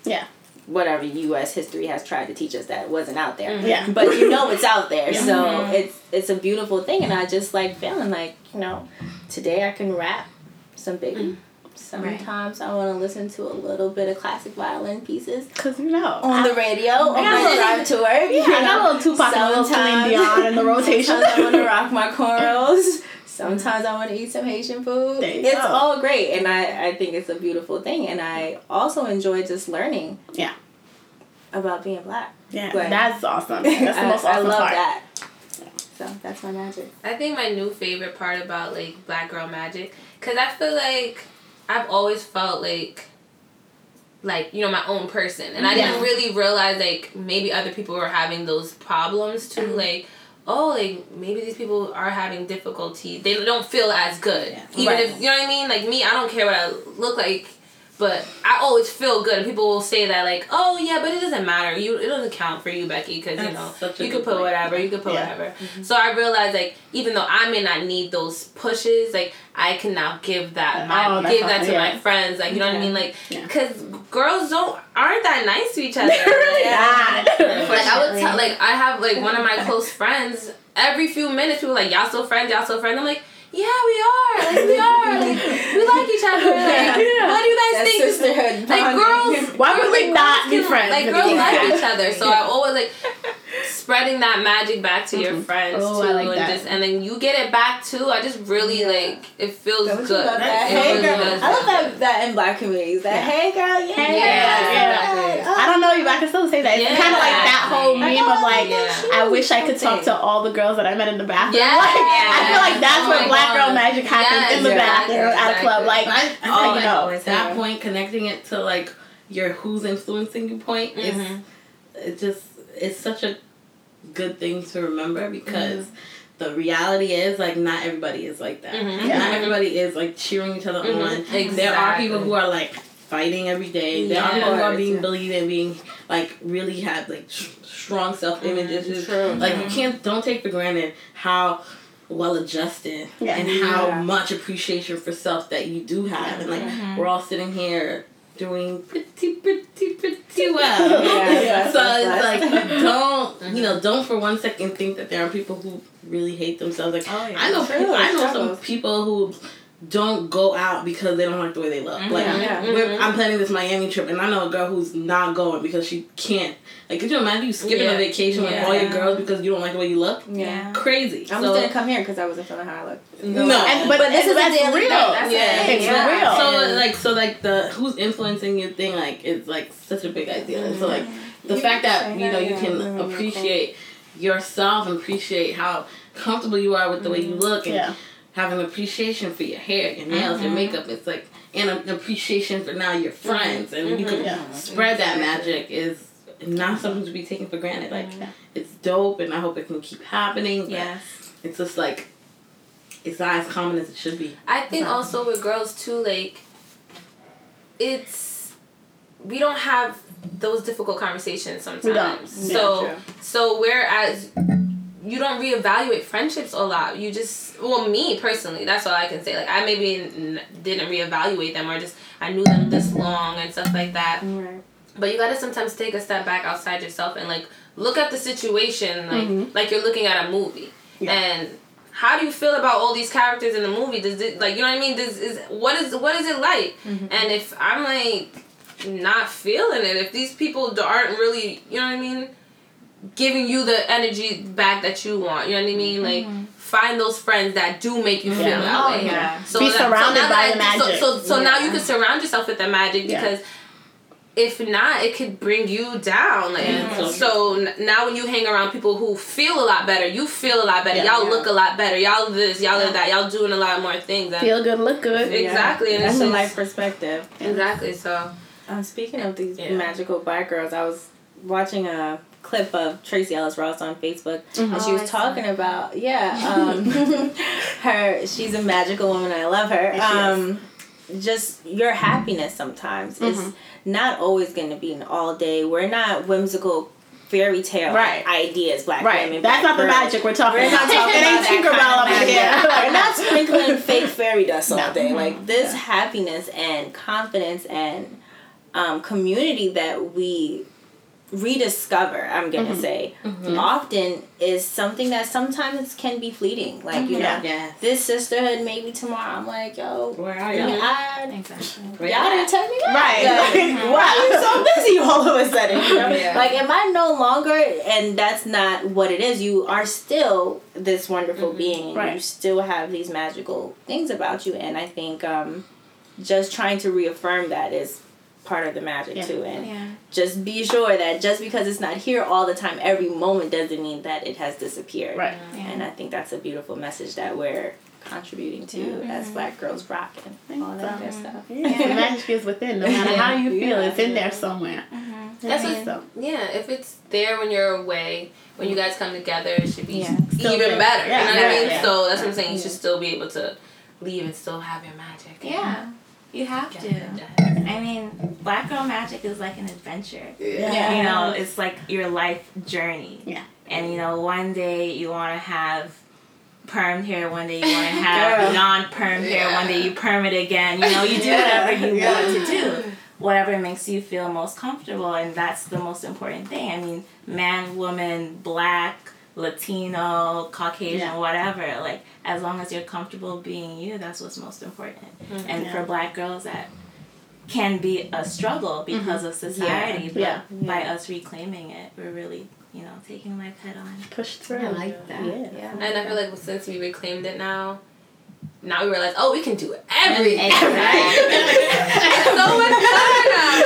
whatever U.S. history has tried to teach us that wasn't out there. Mm-hmm. Yeah. But you know it's out there. Yeah. So it's a beautiful thing, and I just like feeling like, you know, today I can rap some Biggie. Sometimes I want to listen to a little bit of classic violin pieces. Because, you know. On the radio, on my drive tour. Yeah, I got a little Tupac and a little Celine Dion in the rotation. Sometimes I want to rock my cornrows. Sometimes I want to eat some Haitian food. It's all great. And I think it's a beautiful thing. And I also enjoy just learning about being Black. Yeah, but that's awesome. That's the most awesome part. I love that. So that's my magic. I think my new favorite part about, like, Black girl magic, because I feel like I've always felt like, you know, my own person. And I didn't really realize, like, maybe other people were having those problems too. Like, oh, like, maybe these people are having difficulty. They don't feel as good. Yeah. Even if, you know what I mean? Like, me, I don't care what I look like, but I always feel good. And people will say that, like, oh, yeah, but it doesn't matter. It doesn't count for you, Becky, because, you know, you could put whatever. You could put whatever. Mm-hmm. So I realized, like, even though I may not need those pushes, like, I can now give that to my friends. Like, you know what I mean? Like, because girls aren't that nice to each other. They're really not. Like, I would tell, like, I have, like, one of my close friends, every few minutes, people are like, y'all still friends? Y'all still friends? I'm like, yeah, we are. Like, we like each other. Like, what do you guys think? Sisterhood. Like, girls. Why would we not be friends? Like, girls like each other. So I always, like, spreading that magic back to your friends, too. I like that. And then you get it back, too. I just really, like, it feels good. Hey, girl. I love that in Black communities. That, hey, girl, yeah. I don't know you, but I can still say that. It's kind of like that whole meme of, like, I wish I could talk to all the girls that I met in the bathroom. Yeah. I feel like that's where Black girl magic happens in the bathroom at a club. Like, I know. At that point, connecting it to, like, your who's influencing you point, it's such a good thing to remember, because the reality is, like, not everybody is like that. Mm-hmm. Yeah. Not everybody is, like, cheering each other on. Exactly. There are people who are, like, fighting every day. There are people who are being bullied and being, like, really have, like, strong self-image issues. True. Like, you don't take for granted how well-adjusted and how much appreciation for self that you do have. And, like, we're all sitting here doing pretty well. So it's like, don't, you know, don't for one second think that there are people who really hate themselves. Like, I know some people who don't go out because they don't like the way they look. Like, I'm planning this Miami trip, and I know a girl who's not going because she can't. Like, could you imagine you skipping a vacation with all your girls because you don't like the way you look? Yeah. Crazy. I was going to come here because I wasn't feeling how I looked. No. But this is real. That's it's real. So, the who's influencing your thing, like, is, like, such a big idea. And so, like, the fact that, you know, you can appreciate yourself and appreciate how comfortable you are with the way you look, and have an appreciation for your hair, your nails, your makeup. It's like an appreciation for now your friends, and you can spread that magic is not something to be taken for granted. Like, it's dope, and I hope it can keep happening. Yes, it's just like, it's not as common as it should be. I think also with girls too, like, we don't have those difficult conversations sometimes. We don't. So whereas you don't reevaluate friendships a lot. You just, me personally, that's all I can say. Like, I maybe didn't reevaluate them, or just, I knew them this long and stuff like that. Right. But you gotta sometimes take a step back outside yourself and, like, look at the situation like you're looking at a movie. Yeah. And how do you feel about all these characters in the movie? Does it, like, you know what I mean? What is it like? Mm-hmm. And if I'm like, not feeling it. If these people aren't really, you know what I mean, giving you the energy back that you want, you know what I mean? Like, mm-hmm. find those friends that do make you feel that way. Yeah. So be surrounded by the magic. So now you can surround yourself with that magic because if not, it could bring you down. Like, so now when you hang around people who feel a lot better, you feel a lot better. Yeah, y'all look a lot better. Y'all this, y'all that. Y'all doing a lot more things. Feel good, look good. Exactly. Yeah. And that's a life perspective. Exactly. So speaking of these magical black girls, I was watching a clip of Tracee Ellis Ross on Facebook, and she was talking about her. She's a magical woman. I love her. Just your happiness sometimes is not always going to be an all day. We're not whimsical fairy tale ideas, black women. That's not the magic we're talking about. It ain't Tinkerbell over here. We're not sprinkling fake fairy dust all day. Like this happiness and confidence and community that we rediscover, I'm gonna say, often is something that sometimes can be fleeting. Like, you know, this sisterhood maybe tomorrow. I'm like, yo, where are y'all? Y'all didn't tell me that. Like, why are you so busy all of a sudden? You know? Like, am I no longer? And that's not what it is. You are still this wonderful being. Right. You still have these magical things about you. And I think just trying to reaffirm that is part of the magic too, and just be sure that just because it's not here all the time, every moment doesn't mean that it has disappeared. And I think that's a beautiful message that we're contributing to as Black Girls Rock and all that good stuff. The magic is within, no matter how you feel, it's in there somewhere. That's what, if it's there when you're away, when you guys come together, it should be even better. You know what I mean? So that's what I'm saying. You should still be able to leave and still have your magic. You have to. I mean, Black Girl Magic is like an adventure. You know, it's like your life journey. And, you know, one day you want to have permed hair, one day you want to have non-permed hair, one day you perm it again. You know, you do whatever you want to do. Whatever makes you feel most comfortable, and that's the most important thing. I mean, man, woman, black, Latino, Caucasian, whatever. Like, as long as you're comfortable being you, that's what's most important. And for black girls, that can be a struggle because of society, but by us reclaiming it, we're really, you know, taking life head on. Push through. I like that. And I feel like since we reclaimed it now we realize, oh, we can do everything. Exactly. So much better now.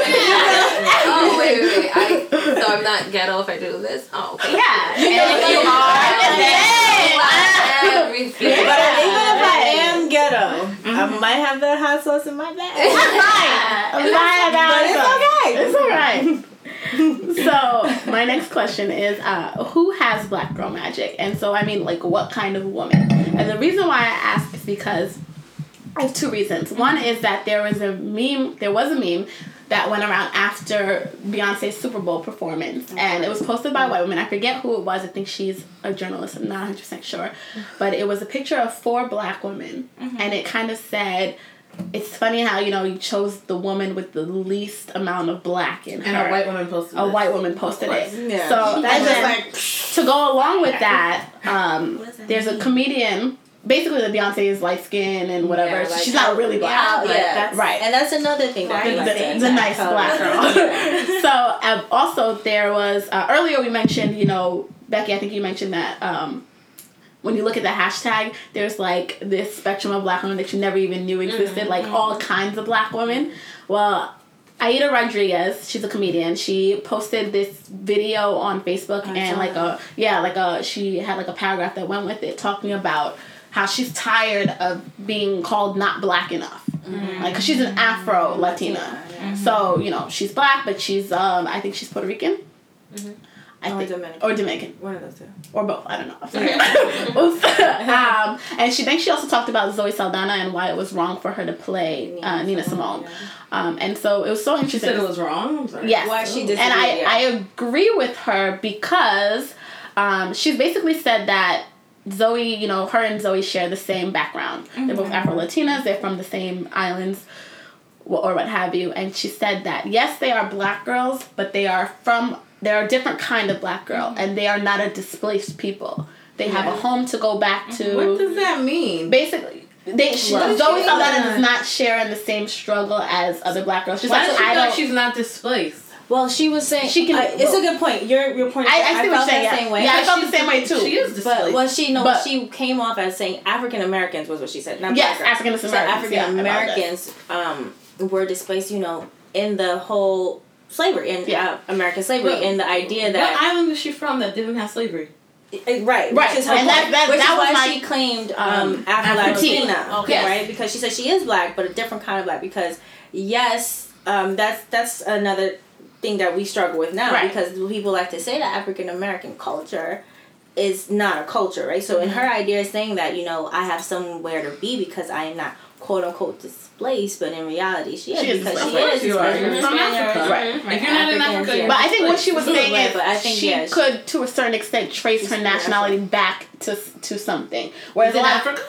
Oh, wait. So I'm not ghetto if I do this? Oh, okay. Yeah. You know, if you are, everything. But I am ghetto. I might have that hot sauce in my bag. It's alright. So my next question is, who has Black Girl Magic? And so I mean, like, what kind of woman? And the reason why I ask is because I have two reasons. One is that there was a meme that went around after Beyonce's Super Bowl performance. And it was posted by white women. I forget who it was. I think she's a journalist. I'm not 100% sure. But it was a picture of four black women. And it kind of said, it's funny how, you know, you chose the woman with the least amount of black in her. And a white woman posted it. Yeah. So that's like, to go along with that, there's a comedian. Basically, the Beyonce is light skin and whatever. Yeah, like, she's not really black. And that's another thing. The nice black girl. So, also, there was... earlier, we mentioned, you know... Becky, I think you mentioned that... when you look at the hashtag, there's, like, this spectrum of black women that you never even knew existed. Like, all kinds of black women. Well... Aida Rodriguez, she's a comedian. She posted this video on Facebook she had like a paragraph that went with it talking about how she's tired of being called not black enough. Like, cause she's an Afro-Latina. So, you know, she's black, but she's, I think she's Puerto Rican. Or Dominican. One of those two. Or both. I don't know. And she also talked about Zoe Saldana and why it was wrong for her to play Nina Simone. And so it was so interesting. She said it was wrong? I'm sorry. Yes. Why she disagreed? And I agree with her because she's basically said that Zoe, you know, her and Zoe share the same background. They're both Afro-Latinas. They're from the same islands. Or what have you. And she said that, yes, they are black girls, but they're a different kind of black girl, and they are not a displaced people. They have a home to go back to. What does that mean? Basically, Zoe Saldana does not share in the same struggle as other black girls. She's she's not displaced. Well, she was saying she can. It's a good point. Your point. I felt the same way. Yeah, I felt the same way too. She is displaced. But she came off as saying African Americans was what she said. Not yes, African Americans. African Americans were displaced. You know, in the whole slavery American slavery, and the idea that what island was she from that didn't have slavery? Right. Which is her point. Which is why she claimed Afro-Latina. Okay, yes. Right? Because she said she is black, but a different kind of black. Because that's another thing that we struggle with now. Right. Because people like to say that African American culture is not a culture, right? So in her idea is saying that, you know, I have somewhere to be because I am not quote unquote displaced, but in reality she is from Africa. Right. If you're not in Africa, but I think what she was saying is she could to a certain extent trace her nationality back to something. Whereas in Africa,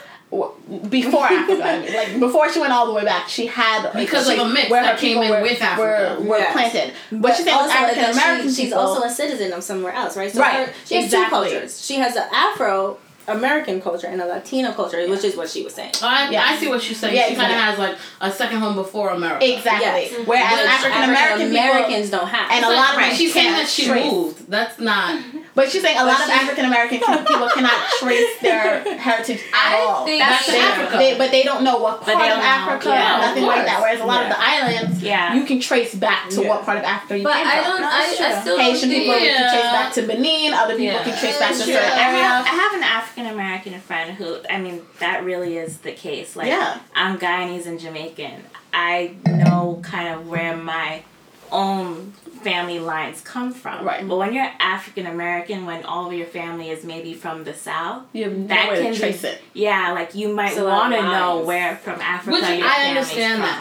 before Africa, I mean, like before she went all the way back, she had because of a mix where that came in with Africa were planted. But she said African American, she's also a citizen of somewhere else, right? So she has two cultures. She has an Afro American culture and a Latino culture, which is what she was saying. I see what she's saying. Yeah, she kind of has like a second home before America. Exactly. Yes. Whereas African Americans don't have. And a lot of she's saying that she moved. That's not. But she's saying a lot of African American people cannot trace their heritage at all. Think that's Africa. But they don't know what part of Africa. Yeah, nothing like that. Whereas a lot of the islands, you can trace back to what part of Africa you came from. I still Haitian people can trace back to Benin. Other people can trace back to certain areas. I have an African-American friend who, I mean, that really is the case. Like, I'm Guyanese and Jamaican. I know kind of where my own family lines come from. Right. But when you're African-American, when all of your family is maybe from the South, you can trace it. Yeah, like you might want to know where from Africa I do understand that.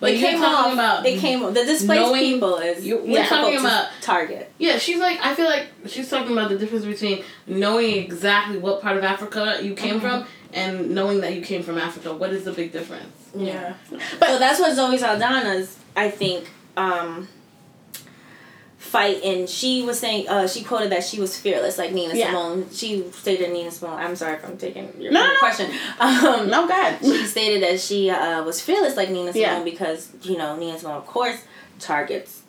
But the displaced people is talking about target. Yeah, she's like, I feel like she's talking about the difference between knowing exactly what part of Africa you came from and knowing that you came from Africa. What is the big difference? Yeah. But so that's what Zoe Saldana's, I think, fight, and she was saying she quoted that she was fearless like Nina Simone. She stated Nina Simone, I'm sorry if I'm taking your question. No, go ahead. She stated that she was fearless like Nina Simone because, you know, Nina Simone of course targets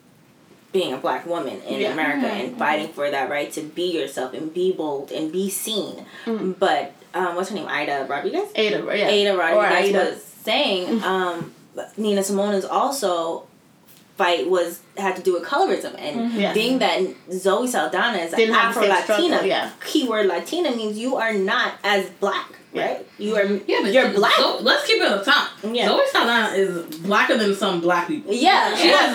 being a black woman in America and fighting for that right to be yourself and be bold and be seen. But what's her name? Aida Rodriguez? Aida Rodriguez was saying Nina Simone's also fight had to do with colorism and being that Zoe Saldana is Afro-Latina, keyword Latina means you are not as black, right? You're black. So, let's keep it on top. Yeah. Zoe Saldana is blacker than some black people. Yeah, she has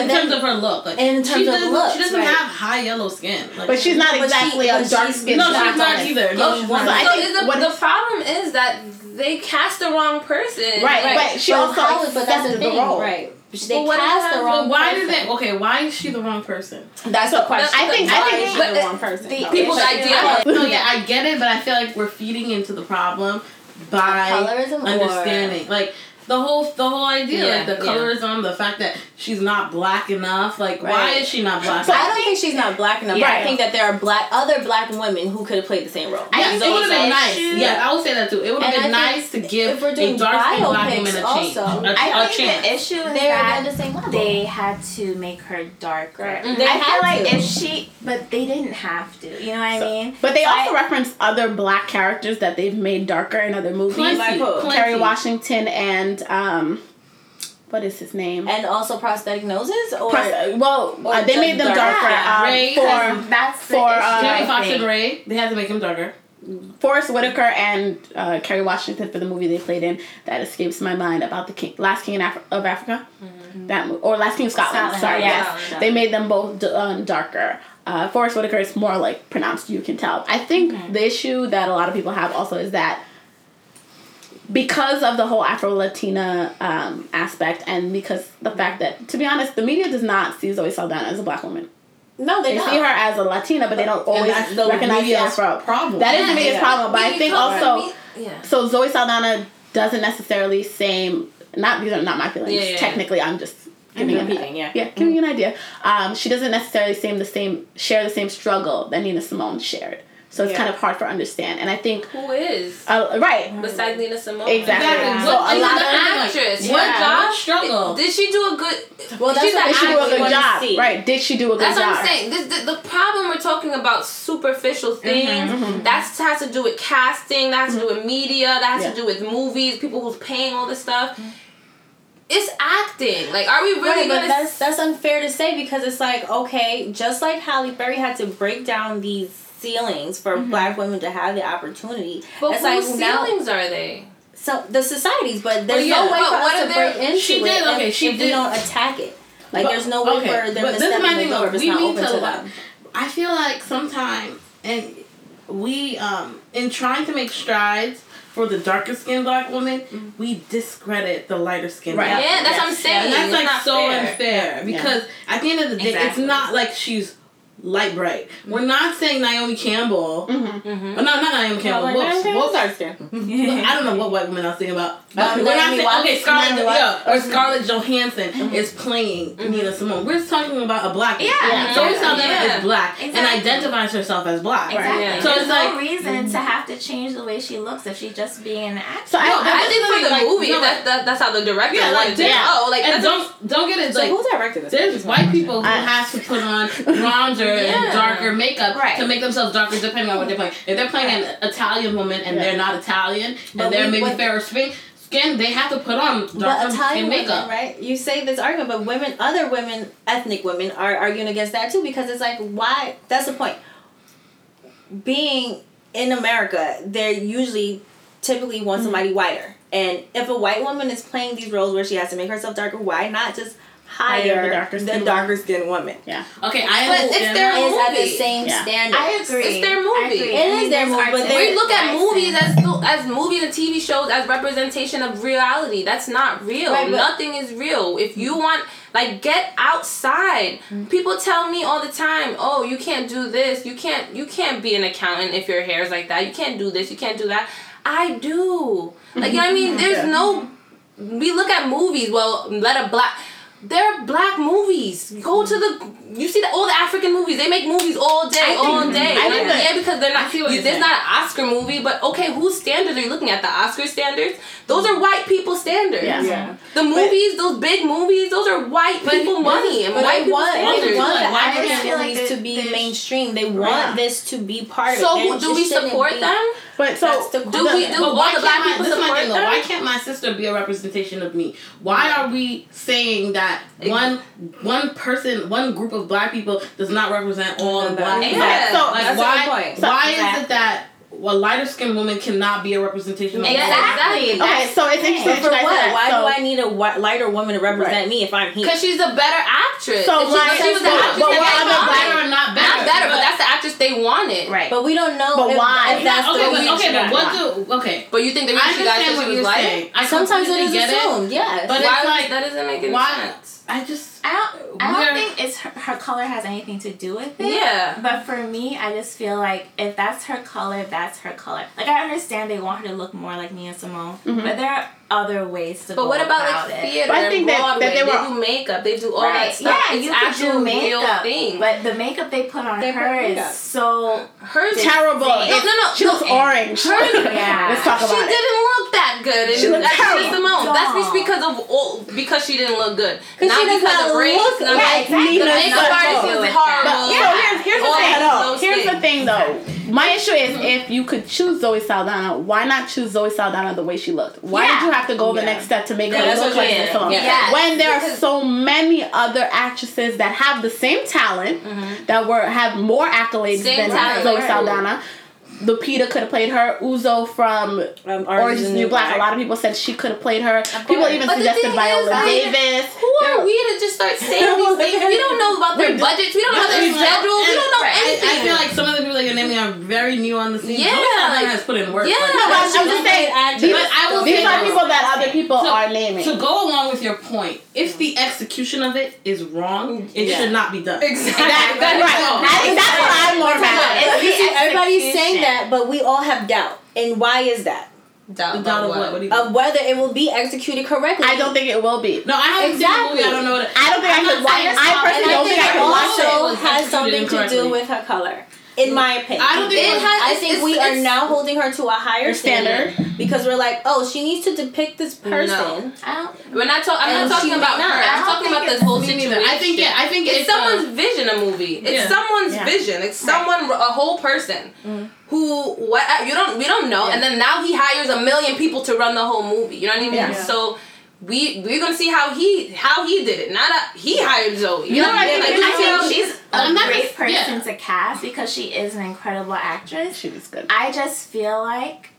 in terms of her look, she doesn't have high yellow skin, like, but she's not exactly a dark skin. No, she's not either. No, she's not. The problem is that they cast the wrong person. Right. But she also accepted the role, right? Why is she the wrong person? That's the question. I think she's the wrong person. People's idea. No, I get it, but I feel like we're feeding into the problem by colorism understanding, like the whole idea, like the colorism, the fact that she's not black enough. Like, why is she not black? So enough? I don't think she's not black enough. Yeah. But I think that there are other black women who could have played the same role. Yeah, it would have been nice. Yeah, I would say that too. It would have been nice to give a dark-skinned black woman a chance. I think the issue is that they had to make her darker. Right. Mm-hmm. But they didn't have to. You know what I mean? But they also reference other black characters that they've made darker in other movies, like Kerry Washington and what is his name? And also prosthetic noses, they made them darker. Ray, Jamie Foxx and Ray, they had to make them darker. Forrest Whitaker and Kerry Washington for the movie they played in that escapes my mind about Last King of Africa, Last King of Scotland. Sorry, yes, they made them both darker. Forrest Whitaker is more like pronounced. You can tell. I think the issue that a lot of people have also is that, because of the whole Afro-Latina aspect and because the fact that, to be honest, the media does not see Zoe Saldana as a black woman. No, they don't. They see her as a Latina, but they don't always recognize the Afro. Problem. That is the biggest problem. But I think also, so Zoe Saldana doesn't necessarily these are not my feelings. Yeah. Technically, I'm just giving you an idea. She doesn't necessarily share the same struggle that Nina Simone shared. So it's kind of hard for understand. And I think... Who is? Right. Besides Nina Simone. Exactly. So a lot of actress. What job struggle? Did she do a good... Well, that's what, did she do a good job? Right. Did she do a good job? That's what I'm saying. The problem we're talking about, superficial things, that has to do with casting, that has to do with media, that has to do with movies, people who's paying all this stuff. It's acting. Like, are we really gonna... That's unfair to say, because it's like, okay, just like Halle Berry had to break down these ceilings for black women to have the opportunity. But whose ceilings are they? So the societies, but there's no way for us to break into it if we don't attack it. Like, there's no way for them to step in the door if it's not open to them. I feel like sometimes, and we, in trying to make strides for the darker skinned black woman, we discredit the lighter skinned black woman. Yeah, that's what I'm saying. And that's like so unfair, because at the end of the day, it's not like she's light bright. We're not saying Naomi Campbell. No, not Naomi Campbell. I don't know what white woman I was thinking about. But we're not saying, or Scarlett Johansson is playing Nina Simone. We're talking about a black woman. Zoe Saldana is black and identifies herself as black. So there's no reason to have to change the way she looks if she's just being an actor. So I think for the movie, that's how the director wanted to go. And don't get it. So who directed this? There's white people who have to put on bronzer and darker makeup to make themselves darker, depending on what they're playing. If they're playing an Italian woman and they're not Italian, and they're maybe fairer skin, they have to put on darker skin makeup. Women, right? You say this argument, but women, other women, ethnic women, are arguing against that too, because it's like, why? That's the point. Being in America, they're typically want somebody whiter. And if a white woman is playing these roles where she has to make herself darker, why not just hire the darker skinned woman? Yeah. Okay, but it's their movie. It's at the same standard. I agree. It's their movie. It is their movie. But we look at movies as movies and TV shows as representation of reality. That's not real. Right, nothing is real. If you want, get outside. People tell me all the time, oh, you can't do this. You can't be an accountant if your hair is like that. You can't do this. You can't do that. I do. You know what I mean? There's no... We look at movies. Well, let a black... There are black movies. Go to you see all the African movies. They make movies all day. Because they're not. There's not an Oscar movie, but okay, whose standards are you looking at? The Oscar standards? Those are white people standards. Yeah. The movies, those big movies, those are white people money and white people standards. They want the African movies to be mainstream. They want this to be part of it. So do we support them? But so do all the black people support them? Why can't my sister be a representation of me? Why are we saying that? One person, one group of black people does not represent all the black people. Yeah. So why is it that a lighter skinned woman cannot be a representation of exactly. Okay, so it's interesting. For what? Why do I need a lighter woman to represent me if I'm here? Because she's a better actress. So she was an actress. But lighter or not better? Not better, but that's the actress they wanted. Right. But we don't know. But why? That's but you think the reason she got what she was lighter? Sometimes it is assumed. Yeah. But that doesn't make any sense. I don't think it's her color has anything to do with it. Yeah. But for me, I just feel like if that's her color, that's her color. Like, I understand they want her to look more like Nina Simone, but there are other ways to go about it. But what about theater? I think Broadway, they do makeup, they do all that stuff. Yeah, it's actual real thing. But the makeup they put on her is so terrible. No. She looks orange. Let's talk about it. She didn't look that good. She looked terrible. That's because she didn't look good. Not because of race. The makeup artist is horrible. Here's the thing, though. My issue is if you could choose Zoe Saldana, why not choose Zoe Saldana the way she looked? Why did you have to go the next step to make her look like Nina Simone? When there are so many other actresses that have the same talent, that have more accolades than Zoe Saldana. Lupita could have played her. Uzo from Orange is the New Black. A lot of people said she could have played her. People even suggested Viola Davis. Who are we to just start saying these things? We don't know about their budgets. We don't know their schedule. We don't know anything. I feel like some of the people that you're naming are very new on the scene. Yeah. Someone has put in work. Yeah. I'm just saying. These are people that other people are naming. To go along with your point, if the execution of it is wrong, it should not be done. Exactly. Right. That's what I'm more mad at. Everybody's saying that, but we all have doubt. And why is that? Doubt of what? Of whether it will be executed correctly. I don't think it will be. No, I haven't seen the movie. I don't know. I don't think I could watch it. I personally don't think I could watch it. It has some something to do with her color. In my opinion, I don't think I think we are now holding her to a higher standard because we're like, oh, she needs to depict this person. No. I'm not talking about her. I'm talking about this whole situation. I think it's someone's vision. A movie. It's someone's vision. It's someone, a whole person who we don't know. Yeah. And then now he hires a million people to run the whole movie. You know what I mean? Yeah. So. We're gonna see how he did it. He hired Zoe. You know what I mean? She's a great person to cast because she is an incredible actress. She was good. I just feel like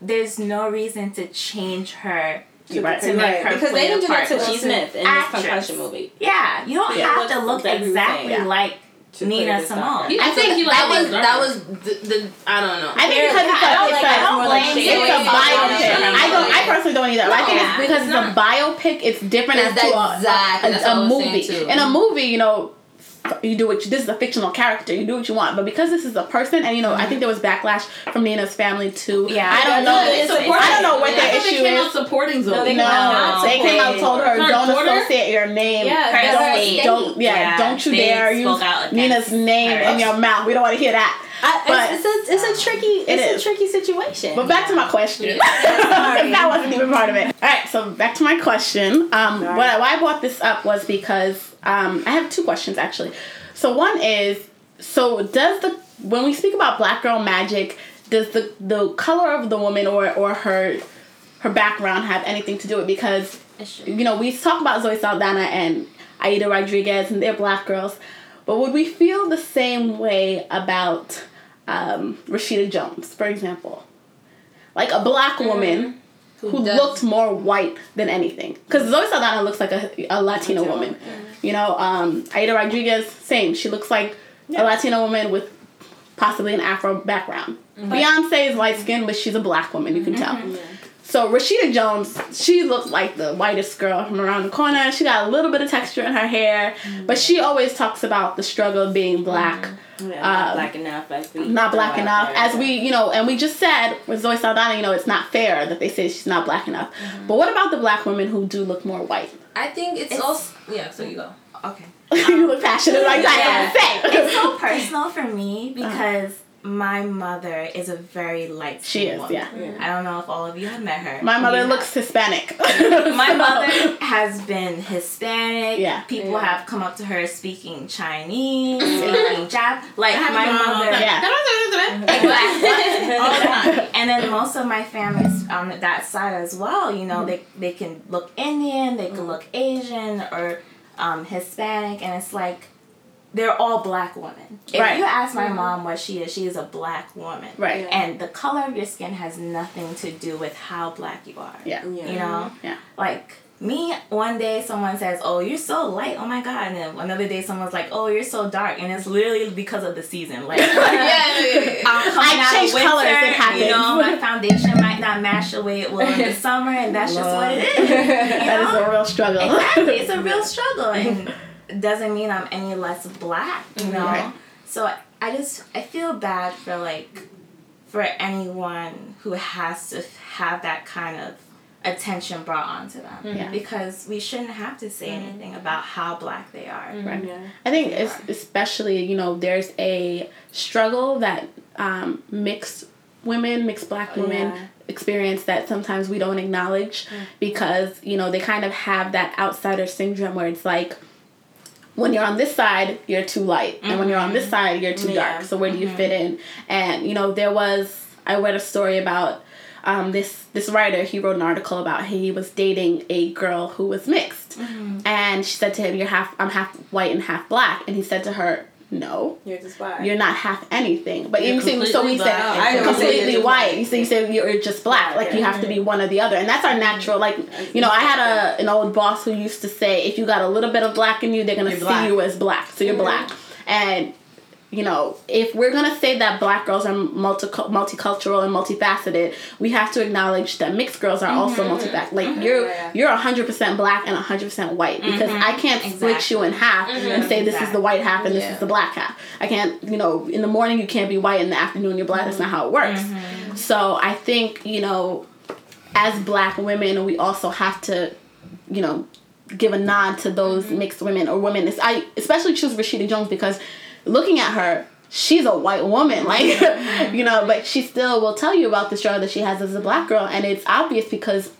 there's no reason to change her to make her because they didn't do that to Will Smith in this concussion movie. Yeah, you don't have to look exactly like Nina Simone. I think that was the I don't know. I think because I personally don't either. No, I think it's because it's a biopic. It's different as to a movie. In a movie, you know, you do what you, this is a fictional character. You do what you want, but because this is a person, and you know, I think there was backlash from Nina's family too. Yeah, I don't know what their issue is. They came out supporting Zoe. They came out told her, don't associate your name. Don't you dare use Nina's name in your mouth. We don't want to hear that. But it's a tricky situation. But back to my question. That wasn't even part of it. All right, so back to my question. Why I brought this up was because I have two questions actually. So one is, when we speak about black girl magic, does the color of the woman or her background have anything to do with it? Because you know we talk about Zoe Saldana and Aida Rodriguez and they're black girls, but would we feel the same way about Rashida Jones, for example, like a black woman who looked more white than anything? Because Zoe Saldana looks like a Latino woman, you know. Aida Rodriguez, same. She looks like a Latino woman with possibly an Afro background. Mm-hmm. Beyonce is light skinned, but she's a black woman. You can tell. Yeah. So Rashida Jones, she looks like the whitest girl from around the corner. She got a little bit of texture in her hair, but she always talks about the struggle of being black. Yeah, not black enough. And we just said with Zoe Saldana, you know, it's not fair that they say she's not black enough. Mm-hmm. But what about the black women who do look more white? I think it's also... Yeah, so you go. Okay. You look passionate like that. Yeah. It's so personal for me because... My mother is a very light skin woman. She is, yeah. I don't know if all of you have met her. My mother looks Hispanic. My mother has been Hispanic. Yeah. People have come up to her speaking Chinese, speaking Japanese. Like, my mother... Yeah. And then most of my family's on that side as well, you know, they can look Indian, they can look Asian, or Hispanic, and it's like, they're all black women. If you ask my mom what she is a black woman. Right. And the color of your skin has nothing to do with how black you are. Yeah. You know? Yeah. Like, me, one day someone says, oh, you're so light. Oh, my God. And then another day someone's like, oh, you're so dark. And it's literally because of the season. Like, I change colors. It happens. You know, my foundation might not match the way it will in the summer. And that's just what it is. That is a real struggle. Exactly. It's a real struggle. And... doesn't mean I'm any less black, you know? Right. So I feel bad for anyone who has to have that kind of attention brought onto them. Yeah. Because we shouldn't have to say anything about how black they are. Mm-hmm. Right. Yeah. I think especially, you know, there's a struggle that mixed black women experience that sometimes we don't acknowledge because, you know, they kind of have that outsider syndrome where it's like, when you're on this side, you're too light. And when you're on this side, you're too dark. So where do you fit in? And, you know, I read a story about this writer. He wrote an article about he was dating a girl who was mixed. Mm-hmm. And she said to him, I'm half white and half black. And he said to her, no. You're just black. You're not half anything. But so we said completely white. You said you're just black. Like, you have to be one or the other. And that's our natural, like, you know, I had an old boss who used to say, if you got a little bit of black in you, they're going to see you as black. So you're black. And, you know, if we're going to say that black girls are multicultural and multifaceted, we have to acknowledge that mixed girls are also multifaceted. Like, you're 100% black and 100% white because I can't split you in half and say this is the white half and this is the black half. I can't, you know, in the morning you can't be white, in the afternoon you're black. That's not how it works. So I think, you know, as black women, we also have to, you know, give a nod to those mixed women or women. I especially choose Rashida Jones because looking at her, she's a white woman, like, you know, but she still will tell you about the struggle that she has as a black girl. And it's obvious because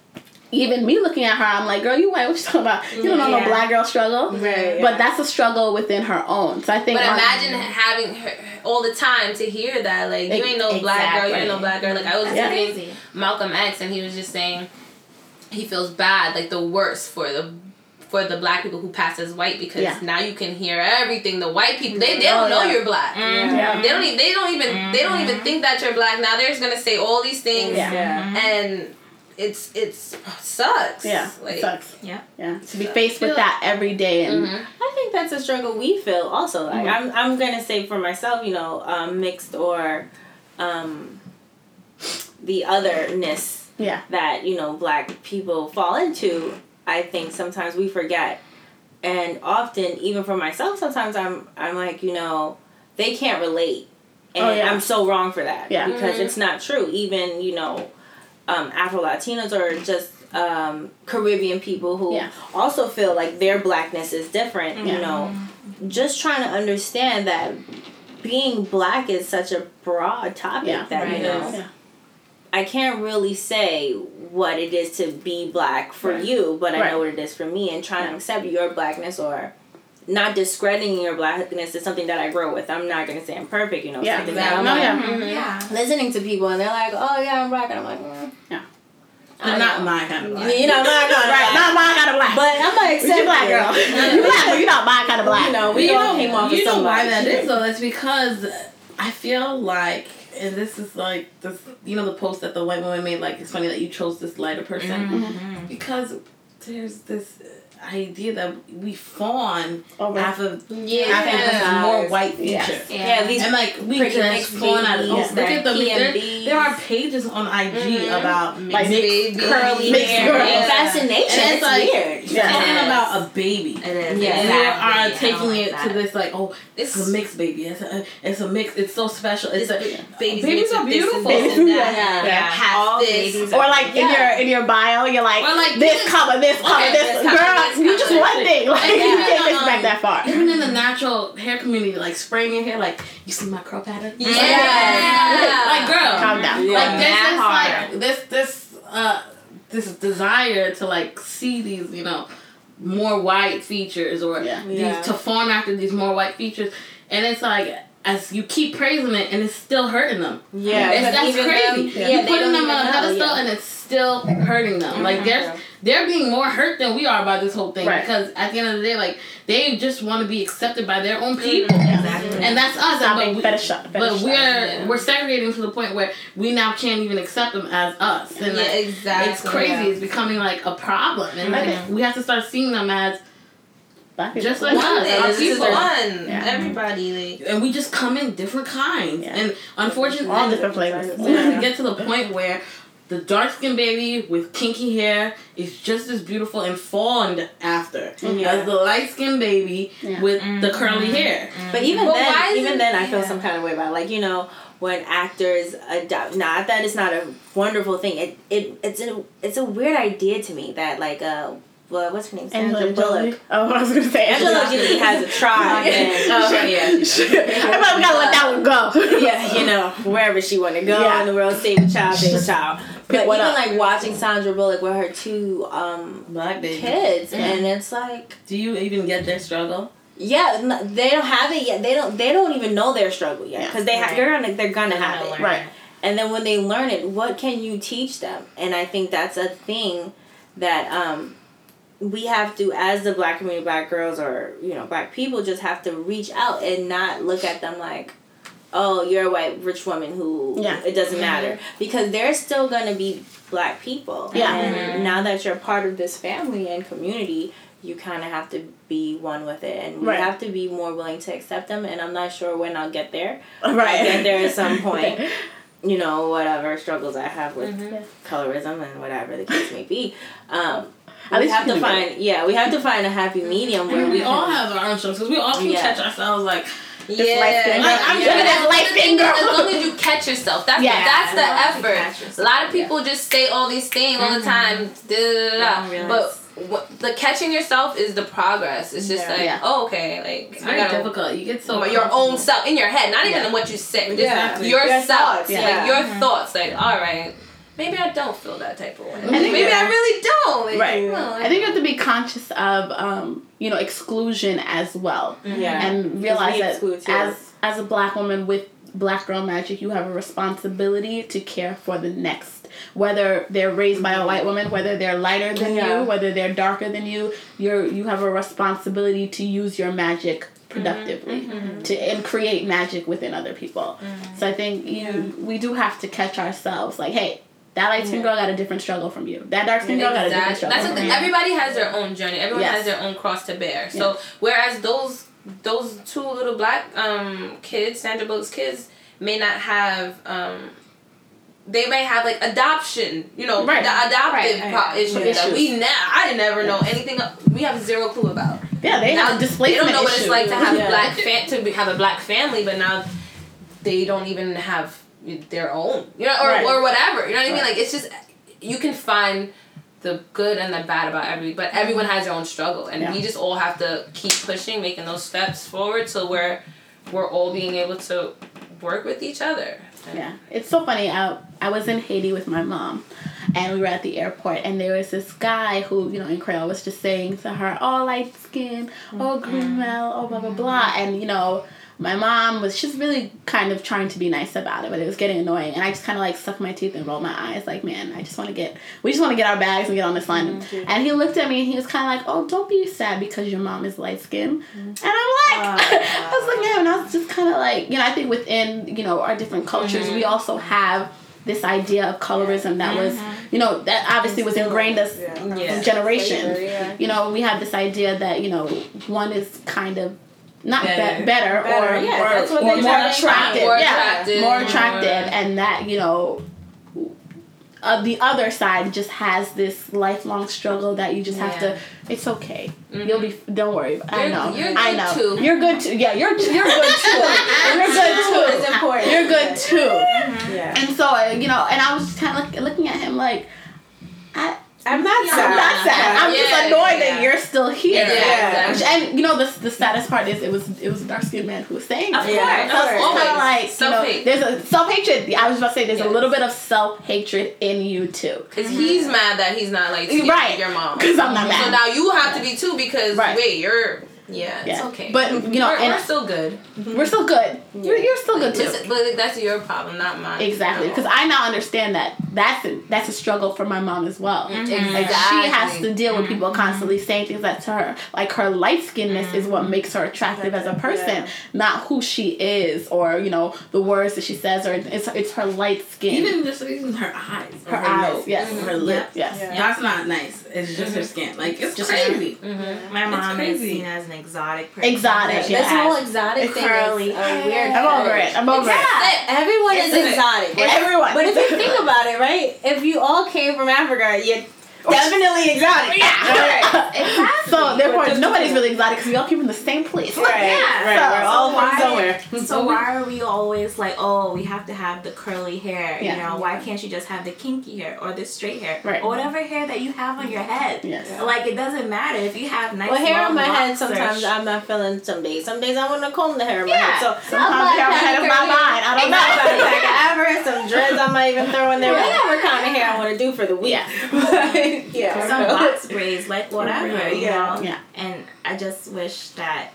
even me looking at her, I'm like, girl, you ain't what you talking about. You don't know no black girl struggle. Right, yeah. But that's a struggle within her own. So I think... But imagine having her all the time to hear that. Like, you ain't no black girl, you ain't no black girl. Like, I was reading Malcolm X, and he was just saying he feels bad, like, the worst for the black people who pass as white, because now you can hear everything. The white people, they don't know you're black. Mm-hmm. Yeah. They don't even think that you're black now. They're just gonna say all these things, and it's sucks. Yeah, like, it sucks. Yeah, yeah. To be faced with that every day, and I think that's a struggle we feel also. Like I'm gonna say for myself, you know, mixed or the otherness that, you know, black people fall into. I think sometimes we forget, and often, even for myself, sometimes I'm like, you know, they can't relate, and I'm so wrong for that because it's not true. Even, you know, Afro-Latinas or just Caribbean people who also feel like their blackness is different, you know, just trying to understand that being black is such a broad topic that, you know, I can't really say what it is to be black for you, but I know what it is for me, and trying to accept your blackness or not discrediting your blackness is something that I grow with. I'm not going to say I'm perfect, you know. Yeah, exactly. Listening to people, and they're like, oh, yeah, I'm black, and I'm like, yeah. I'm not my kind of black. You know, my kind of black. Not my kind of black. But I'm like, accept you black, girl. You black, but you're not my kind of black. You know, we all came off with somebody. You know why that is, though? It's because I feel like, and this is like this, you know, the post that the white woman made, like, it's funny that you chose this lighter person, because there's this idea that we fawn half of more white feature. Yes. Yeah, these, and like we just fawn out. Look at the there are pages on IG about like mixed curly hair fascination. And it's like, weird. You're talking about a baby. It is. Yeah, and exactly. They are taking it to this like, oh, it's a mixed baby. It's a mix. It's so special. Babies are beautiful. All babies. Or like in your bio, you're like this color, this color, this girl. You just one thing, like, you can't expect that far. Even in the natural hair community, like spraying your hair, like, you see my curl pattern? Yeah. Like, girl, calm down. Yeah. Like this desire to like see these, you know, more white features, or these to form after these more white features, and it's like, as you keep praising it, and it's still hurting them. Yeah, that's crazy. You're putting them on a pedestal, and it's still hurting them. Mm-hmm. Like they're being more hurt than we are by this whole thing, because at the end of the day, like, they just want to be accepted by their own people, and that's us. But we're segregating to the point where we now can't even accept them as us. And it's crazy. Yeah. It's becoming like a problem, and we have to start seeing them as just like us, everybody, like, and we just come in different kinds, and unfortunately, all different flavors. We get to the point where the dark-skinned baby with kinky hair is just as beautiful and fawned after as the light-skinned baby with the curly hair. But even then, I feel some kind of way about it. Like, you know, when actors adopt, not that it's not a wonderful thing. It's a weird idea to me that like what's her name? Sandra Bullock. Oh, I was going to say Angela Julie has a tribe. I probably got to let that one go. Yeah, you know, wherever she want to go in the world, save a child, big child. But even like watching Sandra Bullock with her two black kids, and it's like, do you even get their struggle? Yeah, they don't have it yet. They don't even know their struggle yet, because they're gonna have it. Right. And then when they learn it, what can you teach them? And I think that's a thing that we have to, as the black community, black girls, or, you know, black people, just have to reach out and not look at them like, oh, you're a white rich woman who, it doesn't matter. Because they're still going to be black people. Yeah. And now that you're part of this family and community, you kind of have to be one with it. And we have to be more willing to accept them. And I'm not sure when I'll get there. Right. I'll get there at some point. You know, whatever struggles I have with colorism and whatever the case may be. We have to find a happy medium where we all have our own struggles, because we all can catch ourselves like, I'm doing that light thing, girl. As long as you catch yourself, that's the effort. A lot of people just say all these things all the time, but the catching yourself is the progress. It's just oh, okay, like it's very difficult. You get so your own self in your head, not even what you say, just yourself, like your thoughts. Like, all right, maybe I don't feel that type of way. Maybe I really don't. Like, right. You know, like, I think you have to be conscious of exclusion as well, and realize that as a black woman with Black Girl Magic, you have a responsibility to care for the next. Whether they're raised by a white woman, whether they're lighter than you, whether they're darker than you, you have a responsibility to use your magic productively and create magic within other people. Mm-hmm. So I think we do have to catch ourselves. Like, hey, that light skin girl got a different struggle from you. That dark skin girl got a different struggle from you. Everybody has their own journey. Everyone has their own cross to bear. Yes. So whereas those two little black kids, Sandra Bullock's kids, may not have they may have like adoption, the adoptive issue that we I never know anything. We have zero clue about. Yeah, they now have displacement. They don't know what it's like to have a black family, but now they don't even have their own, or whatever. You know what I mean? Like, it's just you can find the good and the bad about but everyone has their own struggle, and we just all have to keep pushing, making those steps forward, so we're all being able to work with each other. Yeah, it's so funny. I was in Haiti with my mom, and we were at the airport, and there was this guy who, in Creole was just saying to her, "Oh, light skin, oh, Grimel, oh, blah blah blah," and my mom was just really kind of trying to be nice about it, but it was getting annoying. And I just kind of like sucked my teeth and rolled my eyes, like, man, we just want to get our bags and get on this line. Mm-hmm. And he looked at me and he was kind of like, "Oh, don't be sad because your mom is light skinned." Mm-hmm. And I'm like, I was like, man, and I was just kind of like, I think within, our different cultures, we also have this idea of colorism that was, that obviously was ingrained us from generations. Yeah. We have this idea that, one is kind of not better or more attractive. And that, the other side just has this lifelong struggle that you just have to. It's okay. Mm-hmm. Don't worry. I know. You're good too. Yeah, you're good too. It's important. You're good too. Yeah. And so and I was just kind of like looking at him like, I'm not sad. I'm just annoyed that you're still here. Yeah. Exactly. And the saddest part is it was a dark skinned man who was saying that. Of course. So like, there's a self-hatred. I was about to say there's a little bit of self-hatred in you too. Because he's mad that he's not like your mom. Because I'm not mad. So now you have to be too because you're it's okay. But we're still good. We're still good. Yeah. You're still good too. But that's your problem, not mine. Exactly, because I now understand that that's a struggle for my mom as well. Mm-hmm. Exactly. Like, she has to deal with people constantly saying things that to her, like her light skinnedness is what makes her attractive as a person, not who she is or the words that she says, or it's her light skin. Even just her eyes, her eyes, yes, mm-hmm. her lips, yes. Yeah. That's not nice. It's just her skin. Like it's just crazy. Mm-hmm. My mom is seen as an exotic person. Exotic, yes. This whole exotic thing is weird. I'm over it. Everyone is exotic. Everyone. But if you think about it, right? If you all came from Africa, you're definitely exotic. Yeah. Exactly. So, therefore, nobody's really exotic because we all came from the same place. Right. We're all from somewhere. So, why are we always like, oh, we have to have the curly hair? Yeah. Why can't you just have the kinky hair or the straight hair? Right. Or whatever hair that you have on your head. Yes. Like, it doesn't matter if you have nice hair on my head. Sometimes I'm not feeling some days. Some days I want to comb the hair on my head. So, sometimes the hair on my head of my mind. I don't know about it. Like, ever some dreads I might even throw in there. Whatever kind of hair I want to do for the week. Some box braids, like whatever, And I just wish that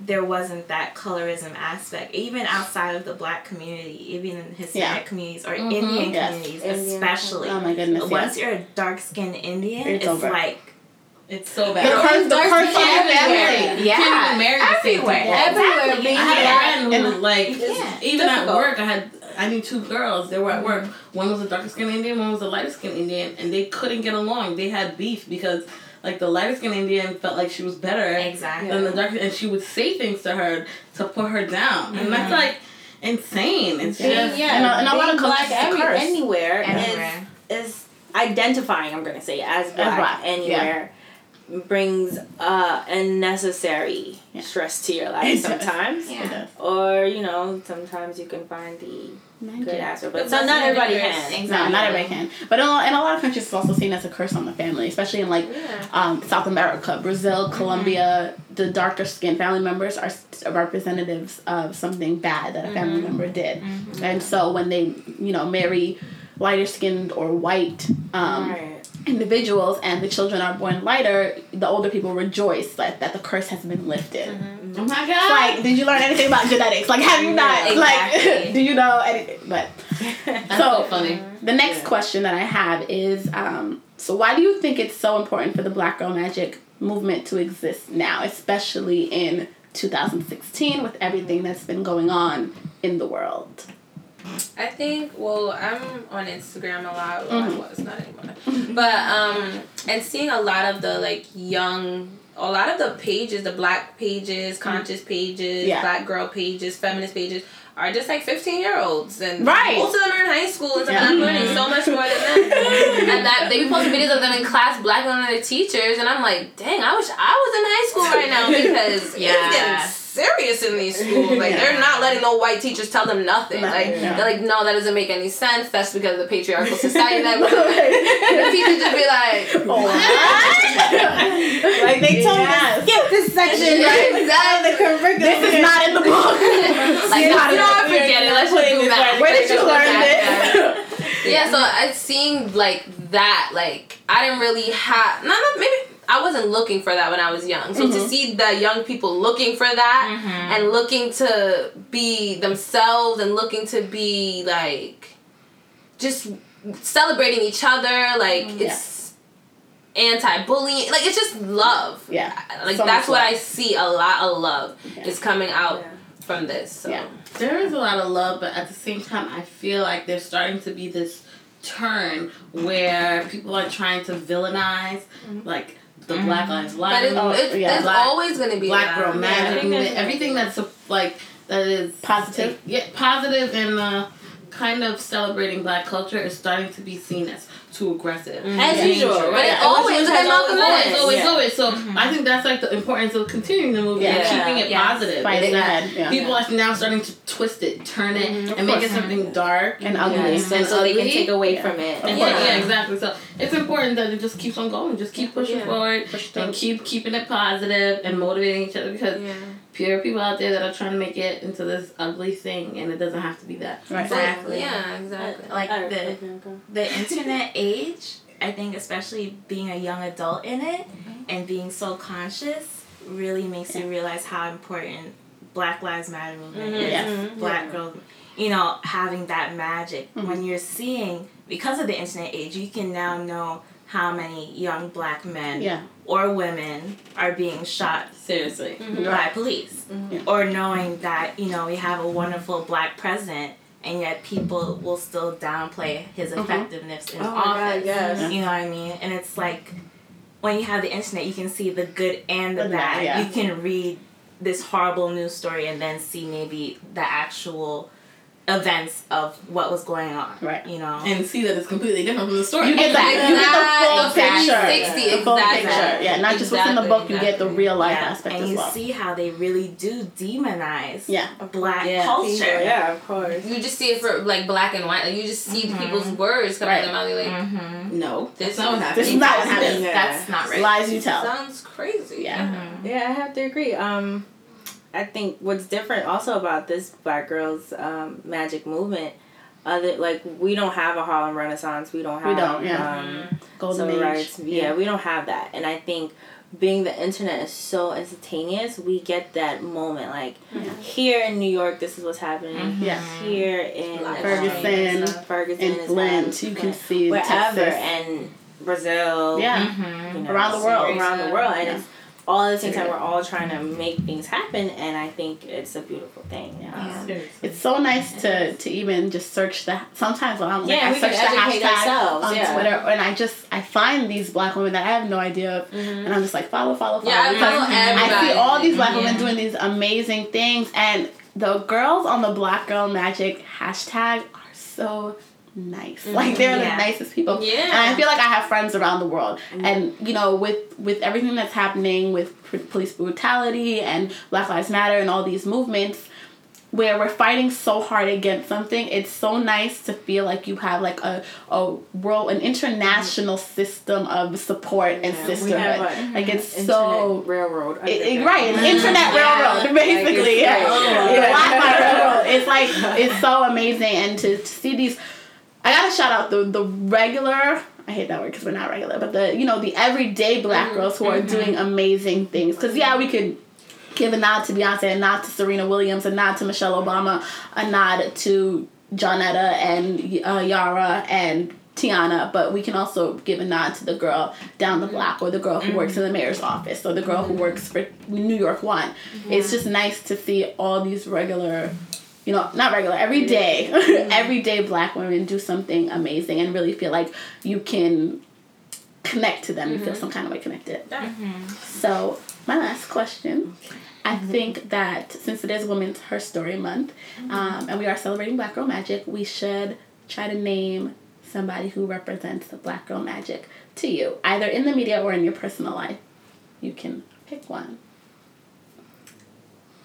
there wasn't that colorism aspect, even outside of the black community, even in Hispanic communities or Indian communities, especially. Oh my goodness! Once you're a dark-skinned Indian, it's over. It's so bad. The curse everywhere. Yeah. Can't even marry everywhere. Everywhere. Even at work, I knew two girls. They were at work. One was a darker skinned Indian, one was a lighter skinned Indian, and they couldn't get along. They had beef because the lighter skinned Indian felt like she was better than the darker, and she would say things to her to put her down. Mm-hmm. And that's insane. It's just and a lot of black anywhere is identifying. I'm gonna say as black anywhere. brings unnecessary stress to your life sometimes. Yeah. Or, you know, sometimes you can find the good aspect. But so not everybody can. Exactly. No, not everybody can. But in a lot of countries, it's also seen as a curse on the family, especially in, like, South America, Brazil, Colombia. The darker-skinned family members are representatives of something bad that a family member did. And so when they, you know, marry lighter-skinned or white individuals and the children are born lighter, the older people rejoice that the curse has been lifted. Oh my God! Like, did you learn anything about genetics? Like, have you not? Exactly. Like, do you know anything? But that's so funny. The next question that I have is, so why do you think it's so important for the Black Girl Magic movement to exist now, especially in 2016 with everything that's been going on in the world? I think, well, I'm on Instagram a lot. Well, I was not anymore. But, and seeing a lot of the, like, young, a lot of the pages, the Black pages, conscious pages, Black girl pages, feminist pages, are just, like, 15-year-olds. And most of them are in high school, and I'm learning so much more than them. And that they be posting videos of them in class blacking on their teachers, and I'm like, dang, I wish I was in high school right now, because it's getting serious in these schools. Like, they're not letting no white teachers tell them nothing. They're like, no, that doesn't make any sense. That's because of the patriarchal society that we're in. The teachers just be like, what? Like, they told us, skip this section. Right? Exactly. The curriculum. This is not in the book. Like, forget it. Let's just do that. Where did you learn this? Yeah, so I seeing, like, that, like, I didn't really have, I wasn't looking for that when I was young. So to see the young people looking for that and looking to be themselves and looking to be, like, just celebrating each other, like, it's anti-bullying. Like, it's just love. Yeah. Like, so that's what I see a lot of love is coming out from this. So. Yeah. There is a lot of love, but at the same time, I feel like there's starting to be this turn where people are trying to villainize, like, the Black Lives Matter. But there's always going to be Black Girl Magic movement. Everything that's like that is positive. Yeah, positive and kind of celebrating Black culture is starting to be seen as too aggressive. As usual, right? But it always has always. So I think that's like the importance of continuing the movement and keeping it positive. People are now starting to twist it, turn it, and make it something dark and ugly, so they can take away from it. Exactly. So it's important that it just keeps on going, just keep pushing forward, and keep keeping it positive and motivating each other, because there are people out there that are trying to make it into this ugly thing, and it doesn't have to be that. Right. Exactly. Yeah, exactly. Like, the internet age, I think, especially being a young adult in it and being so conscious, really makes you realize how important Black Lives Matter movement is. Black girls, you know, having that magic. When you're seeing, because of the internet age, you can now know how many young Black men or women are being shot seriously by police, or knowing that, you know, we have a wonderful Black president, and yet people will still downplay his effectiveness in office. You know what I mean? And it's like, when you have the internet, you can see the good and the bad. You can read this horrible news story and then see maybe the actual events of what was going on, right? You know, and see that it's completely different from the story. You get that, you get the full picture, the full picture. Yeah, not just what's in the book. You get the real life aspect as well. And you see how they really do demonize Black culture. Yeah, of course. You just see it for, like, black and white. Like, you just see people's words coming out of their mouth. You're like, no, this is not what happened. This is not what happened. That's not right. Lies you tell. Sounds crazy. Yeah. Yeah, I have to agree. I think what's different also about this Black Girls Magic movement, that, like, we don't have a Harlem Renaissance, Golden Age. Rights, we don't have that. And I think being the internet is so instantaneous, we get that moment. Like, here in New York, this is what's happening. Here in Ferguson in Flint, you can see wherever, and Brazil, you know, around the world, and it's all at the same time, we're all trying to make things happen, and I think it's a beautiful thing. It's so nice to even just search the. Sometimes when I'm like, I search the hashtag on Twitter, and I find these Black women that I have no idea of, and I'm just like, follow. Yeah, I see all these Black women doing these amazing things, and the girls on the Black Girl Magic hashtag are so nice. Like, they're the nicest people. Yeah. And I feel like I have friends around the world. And, you know, with everything that's happening with police brutality and Black Lives Matter and all these movements where we're fighting so hard against something, it's so nice to feel like you have, like, a world, an international system of support and sisterhood. Like, it's internet so... railroad. Right, an internet railroad, basically. Wi-Fi railroad. It's, like, it's so amazing. And to see these... I gotta shout out the regular... I hate that word because we're not regular, but the, you know, the everyday Black girls who are doing amazing things. Because, yeah, we could... give a nod to Beyonce, a nod to Serena Williams, a nod to Michelle Obama, a nod to Johnnetta and Yara and Tiana, but we can also give a nod to the girl down the block or the girl who works in the mayor's office or the girl who works for New York One. It's just nice to see all these regular, you know, not regular, everyday, everyday Black women do something amazing and really feel like you can connect to them and feel some kind of way connected. So... my last question. I think that since it is Women's Her Story Month, and we are celebrating Black Girl Magic, we should try to name somebody who represents the Black Girl Magic to you, either in the media or in your personal life. You can pick one.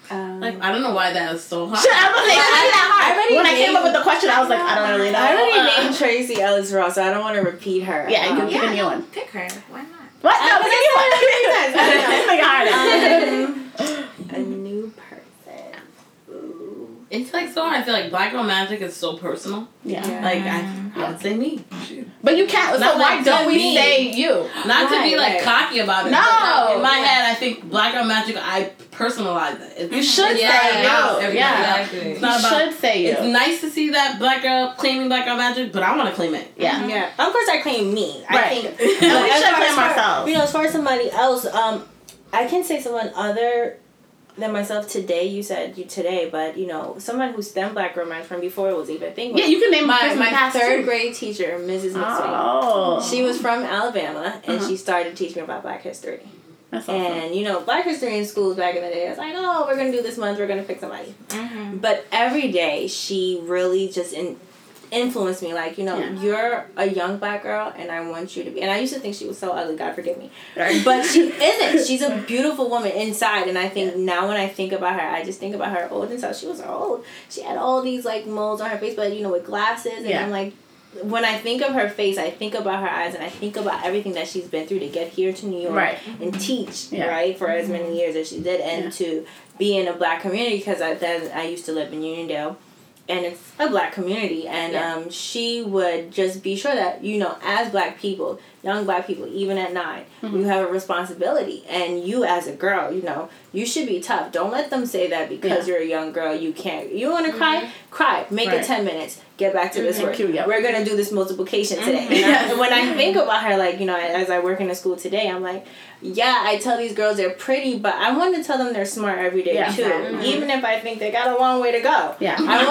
Like, I don't know why that was so hard. I came up with the question, I was like, I don't really know. I already named Tracy Ellis Ross, so I don't want to repeat her. Yeah, you can give me one. Pick her. Why not? What? No, but anyone. A new person. Ooh. It's like so hard. I feel like Black Girl Magic is so personal. Yeah. Like, I would say me. But you can't. Not so like why don't we say you? Not to be like cocky about it. No. Like, in my head, I think Black Girl Magic, I personalize it. It's, you should say you. It's not you about, should say you. It's nice to see that Black girl claiming Black Girl Magic, but I want to claim it. Yeah. Of course, I claim me. Right. I think. And we should claim ourselves. You know, as far as somebody else, I can say someone other than myself today. You said you today, but you know, someone who's done Black Girl Magic from before it was even a thing. Yeah, you can name my third grade teacher, Mrs. McSween. She was from Alabama, and she started teaching about Black history. That's awesome. And, you know, Black history in schools back in the day, I was like, oh, we're going to do this month, we're going to pick somebody. But every day, she really just influenced me. Like, you know, you're a young Black girl, and I want you to be. And I used to think she was so ugly, God forgive me. But she isn't. She's a beautiful woman inside. And I think now when I think about her, I just think about her old inside. She was old. She had all these, like, moles on her face, but, you know, with glasses. And I'm like, when I think of her face, I think about her eyes, and I think about everything that she's been through to get here to New York and teach, for as many years as she did, and to be in a Black community, because I used to live in Uniondale, and it's a Black community, and she would just be sure that, you know, as Black people, young Black people, even at 9, you have a responsibility, and you as a girl, you know, you should be tough. Don't let them say that because you're a young girl, you can't. You want to cry? Cry. Make it 10 minutes. Get back to this work. We're going to do this multiplication today. And when I think about her, like, you know, as I work in a school today, I'm like, yeah, I tell these girls they're pretty, but I want to tell them they're smart every day, too. Even if I think they got a long way to go. I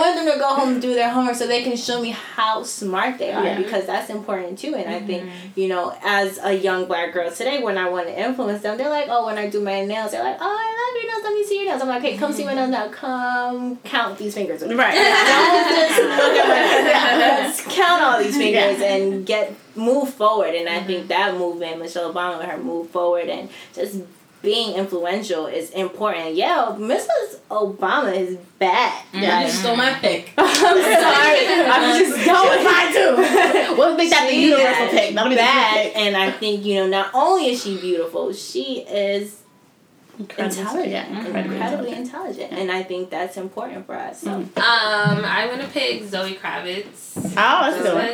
want them to go home and do their homework so they can show me how smart they are, because that's important, too. And I think, you know, as a young Black girl today, when I want to influence them, they're like, oh, when I do my nails, they're like, oh, I love your nails. Let me see your nails. I'm like, okay, come see my nails now. Come count these fingers. Just count all these fingers and move forward. And I think that movement, Michelle Obama with her move forward and just being influential is important. Yeah, Mrs. Obama is bad. Yeah, you just stole my pick. I'm sorry. I'm just going by too. We'll make that the universal pick. That'll be bad. And I think, you know, not only is she beautiful, she is incredibly intelligent. And I think that's important for us. So. I want to pick Zoe Kravitz. Oh, that's a good one.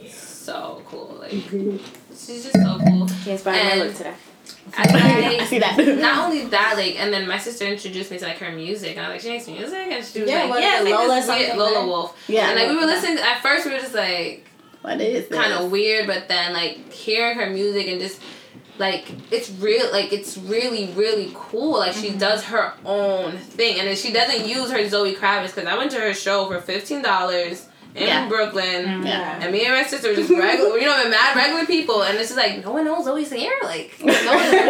She's just so cool. Like, she's just so cool. She inspired my look today. I see that. Not only that, like, and then my sister introduced me to, like, her music. And I was like, she makes music? And she was Lola Wolf. Yeah. And, like, we were listening at first we were just, like, what is this? Kind of weird, but then, like, hearing her music and just, like, it's real, like, it's really, really cool. Like, she does her own thing. And then she doesn't use her Zoe Kravitz, because I went to her show for $15. In Brooklyn, and me and my sister were just regular, you know, mad regular people, and it's just like no one knows Zoe Saldana, like no one, where are the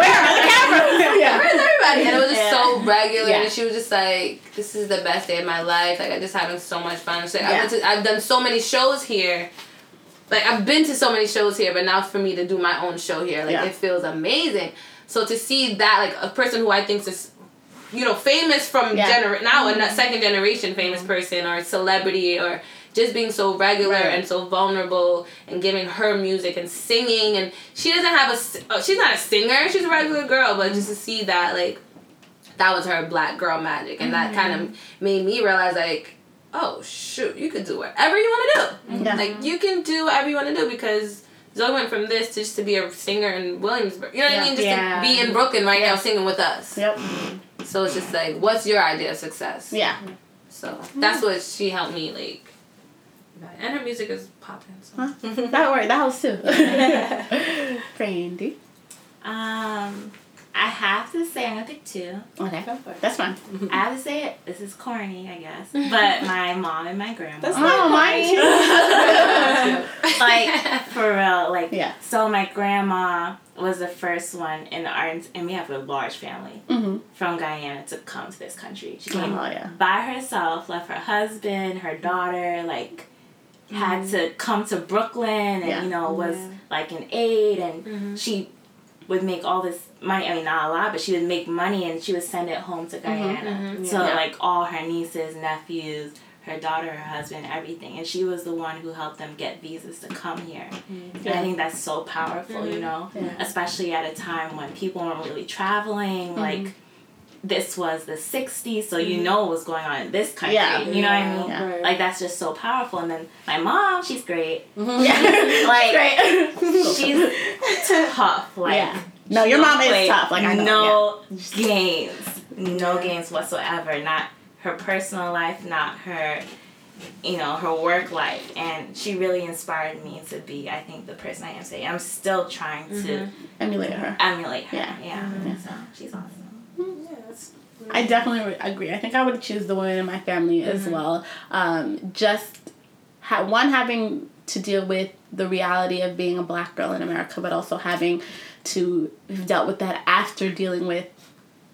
cameras? Where's everybody? And it was just so regular, yeah. And she was just like, this is the best day of my life. Like, I just having so much fun. She's like, yeah. I've done so many shows here. Like, I've been to so many shows here, but now for me to do my own show here, like, yeah. It feels amazing. So to see that, like, a person who I think is, you know, famous from, yeah. Now mm-hmm. a second generation famous mm-hmm. person or celebrity or just being so regular right. and so vulnerable and giving her music and singing. And she doesn't have she's not a singer. She's a regular girl. But just to see that, like, that was her black girl magic. And mm-hmm. that kind of made me realize, like, oh, shoot, you can do whatever you want to do. Mm-hmm. Like, you can do whatever you want to do because Zoe went from this to just to be a singer in Williamsburg. You know what yeah. I mean? Just yeah. to be in Brooklyn right yeah. now singing with us. Yep. So it's just like, what's your idea of success? Yeah. So that's what she helped me, like. And her music is popping. So. Huh? That worked. That helps too. Brandy. I have to say, I'm going to pick two. Okay. Go for it. That's fine. I have to say it. This is corny, I guess. But my mom and my grandma. That's not corny. Like, for real. Like, yeah. So my grandma was the first one in the arts, and we have a large family mm-hmm. from Guyana to come to this country. She came yeah. by herself, left her husband, her daughter, like, mm-hmm. had to come to Brooklyn and, yeah. you know, was, yeah. like, an aide, and mm-hmm. she would make all this money. I mean, not a lot, but she would make money, and she would send it home to Guyana. Mm-hmm, mm-hmm. So, yeah. like, all her nieces, nephews, her daughter, her husband, everything. And she was the one who helped them get visas to come here. Mm-hmm. And I think that's so powerful, mm-hmm. you know? Yeah. Especially at a time when people weren't really traveling. Mm-hmm. Like, this was the 60s, so mm-hmm. you know what was going on in this country. Yeah. You know yeah. what I mean? Yeah. Right. Like, that's just so powerful. And then my mom, she's great. Mm-hmm. Yeah. Like, great. She's tough. Like, yeah. No, your mom is tough. Like, I know. No yeah. games. No games whatsoever. Not her personal life, not her, you know, her work life. And she really inspired me to be, I think, the person I am today. I'm still trying to mm-hmm. emulate her. Yeah. Yeah. Mm-hmm. So she's awesome. Mm-hmm. Yeah, that's really I definitely agree. I think I would choose the women in my family mm-hmm. as well. Just one, having to deal with the reality of being a black girl in America, but also having to have dealt with that after dealing with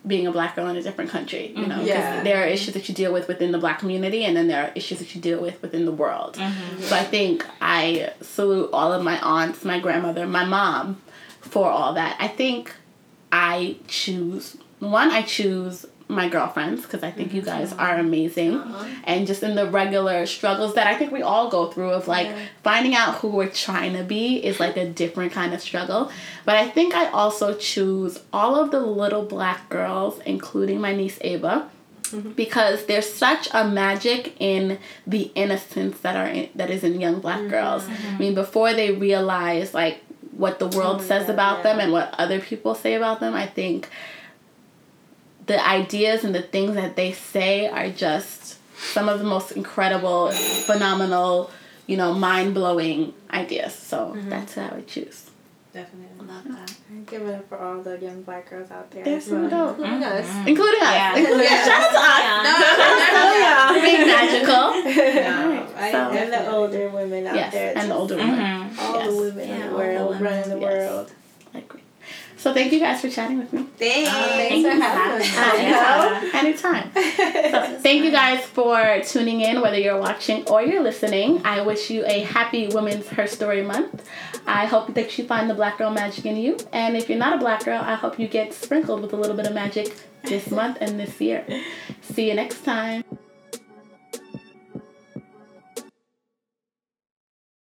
being a black girl in a different country, you know, because yeah. there are issues that you deal with within the black community, and then there are issues that you deal with within the world. Mm-hmm. So I think I salute all of my aunts, my grandmother, my mom for all that. I think I choose my girlfriends, because I think mm-hmm. you guys are amazing. Uh-huh. And just in the regular struggles that I think we all go through of, like, yeah. finding out who we're trying to be is, like, a different kind of struggle. But I think I also choose all of the little black girls, including my niece Ava, mm-hmm. because there's such a magic in the innocence that is in young black mm-hmm. girls. Mm-hmm. I mean, before they realize, like, what the world says about yeah. them and what other people say about them, I think the ideas and the things that they say are just some of the most incredible, phenomenal, you know, mind-blowing ideas. So mm-hmm. that's what I would choose. Definitely. Love that. Give it up for all the young black girls out there. There's some dope. Including us. Mm-hmm. Including us. Yeah. Shout out to us. Yeah. No, y'all. Being magical. No, right. So, and the older women out yes, there. And the older women. Mm-hmm. All yes. the women in the world, running the world. I agree. So thank you guys for chatting with me. Thanks for having us. Anytime. So thank you guys for tuning in, whether you're watching or you're listening. I wish you a happy Women's Her Story Month. I hope that you find the black girl magic in you. And if you're not a black girl, I hope you get sprinkled with a little bit of magic this month and this year. See you next time.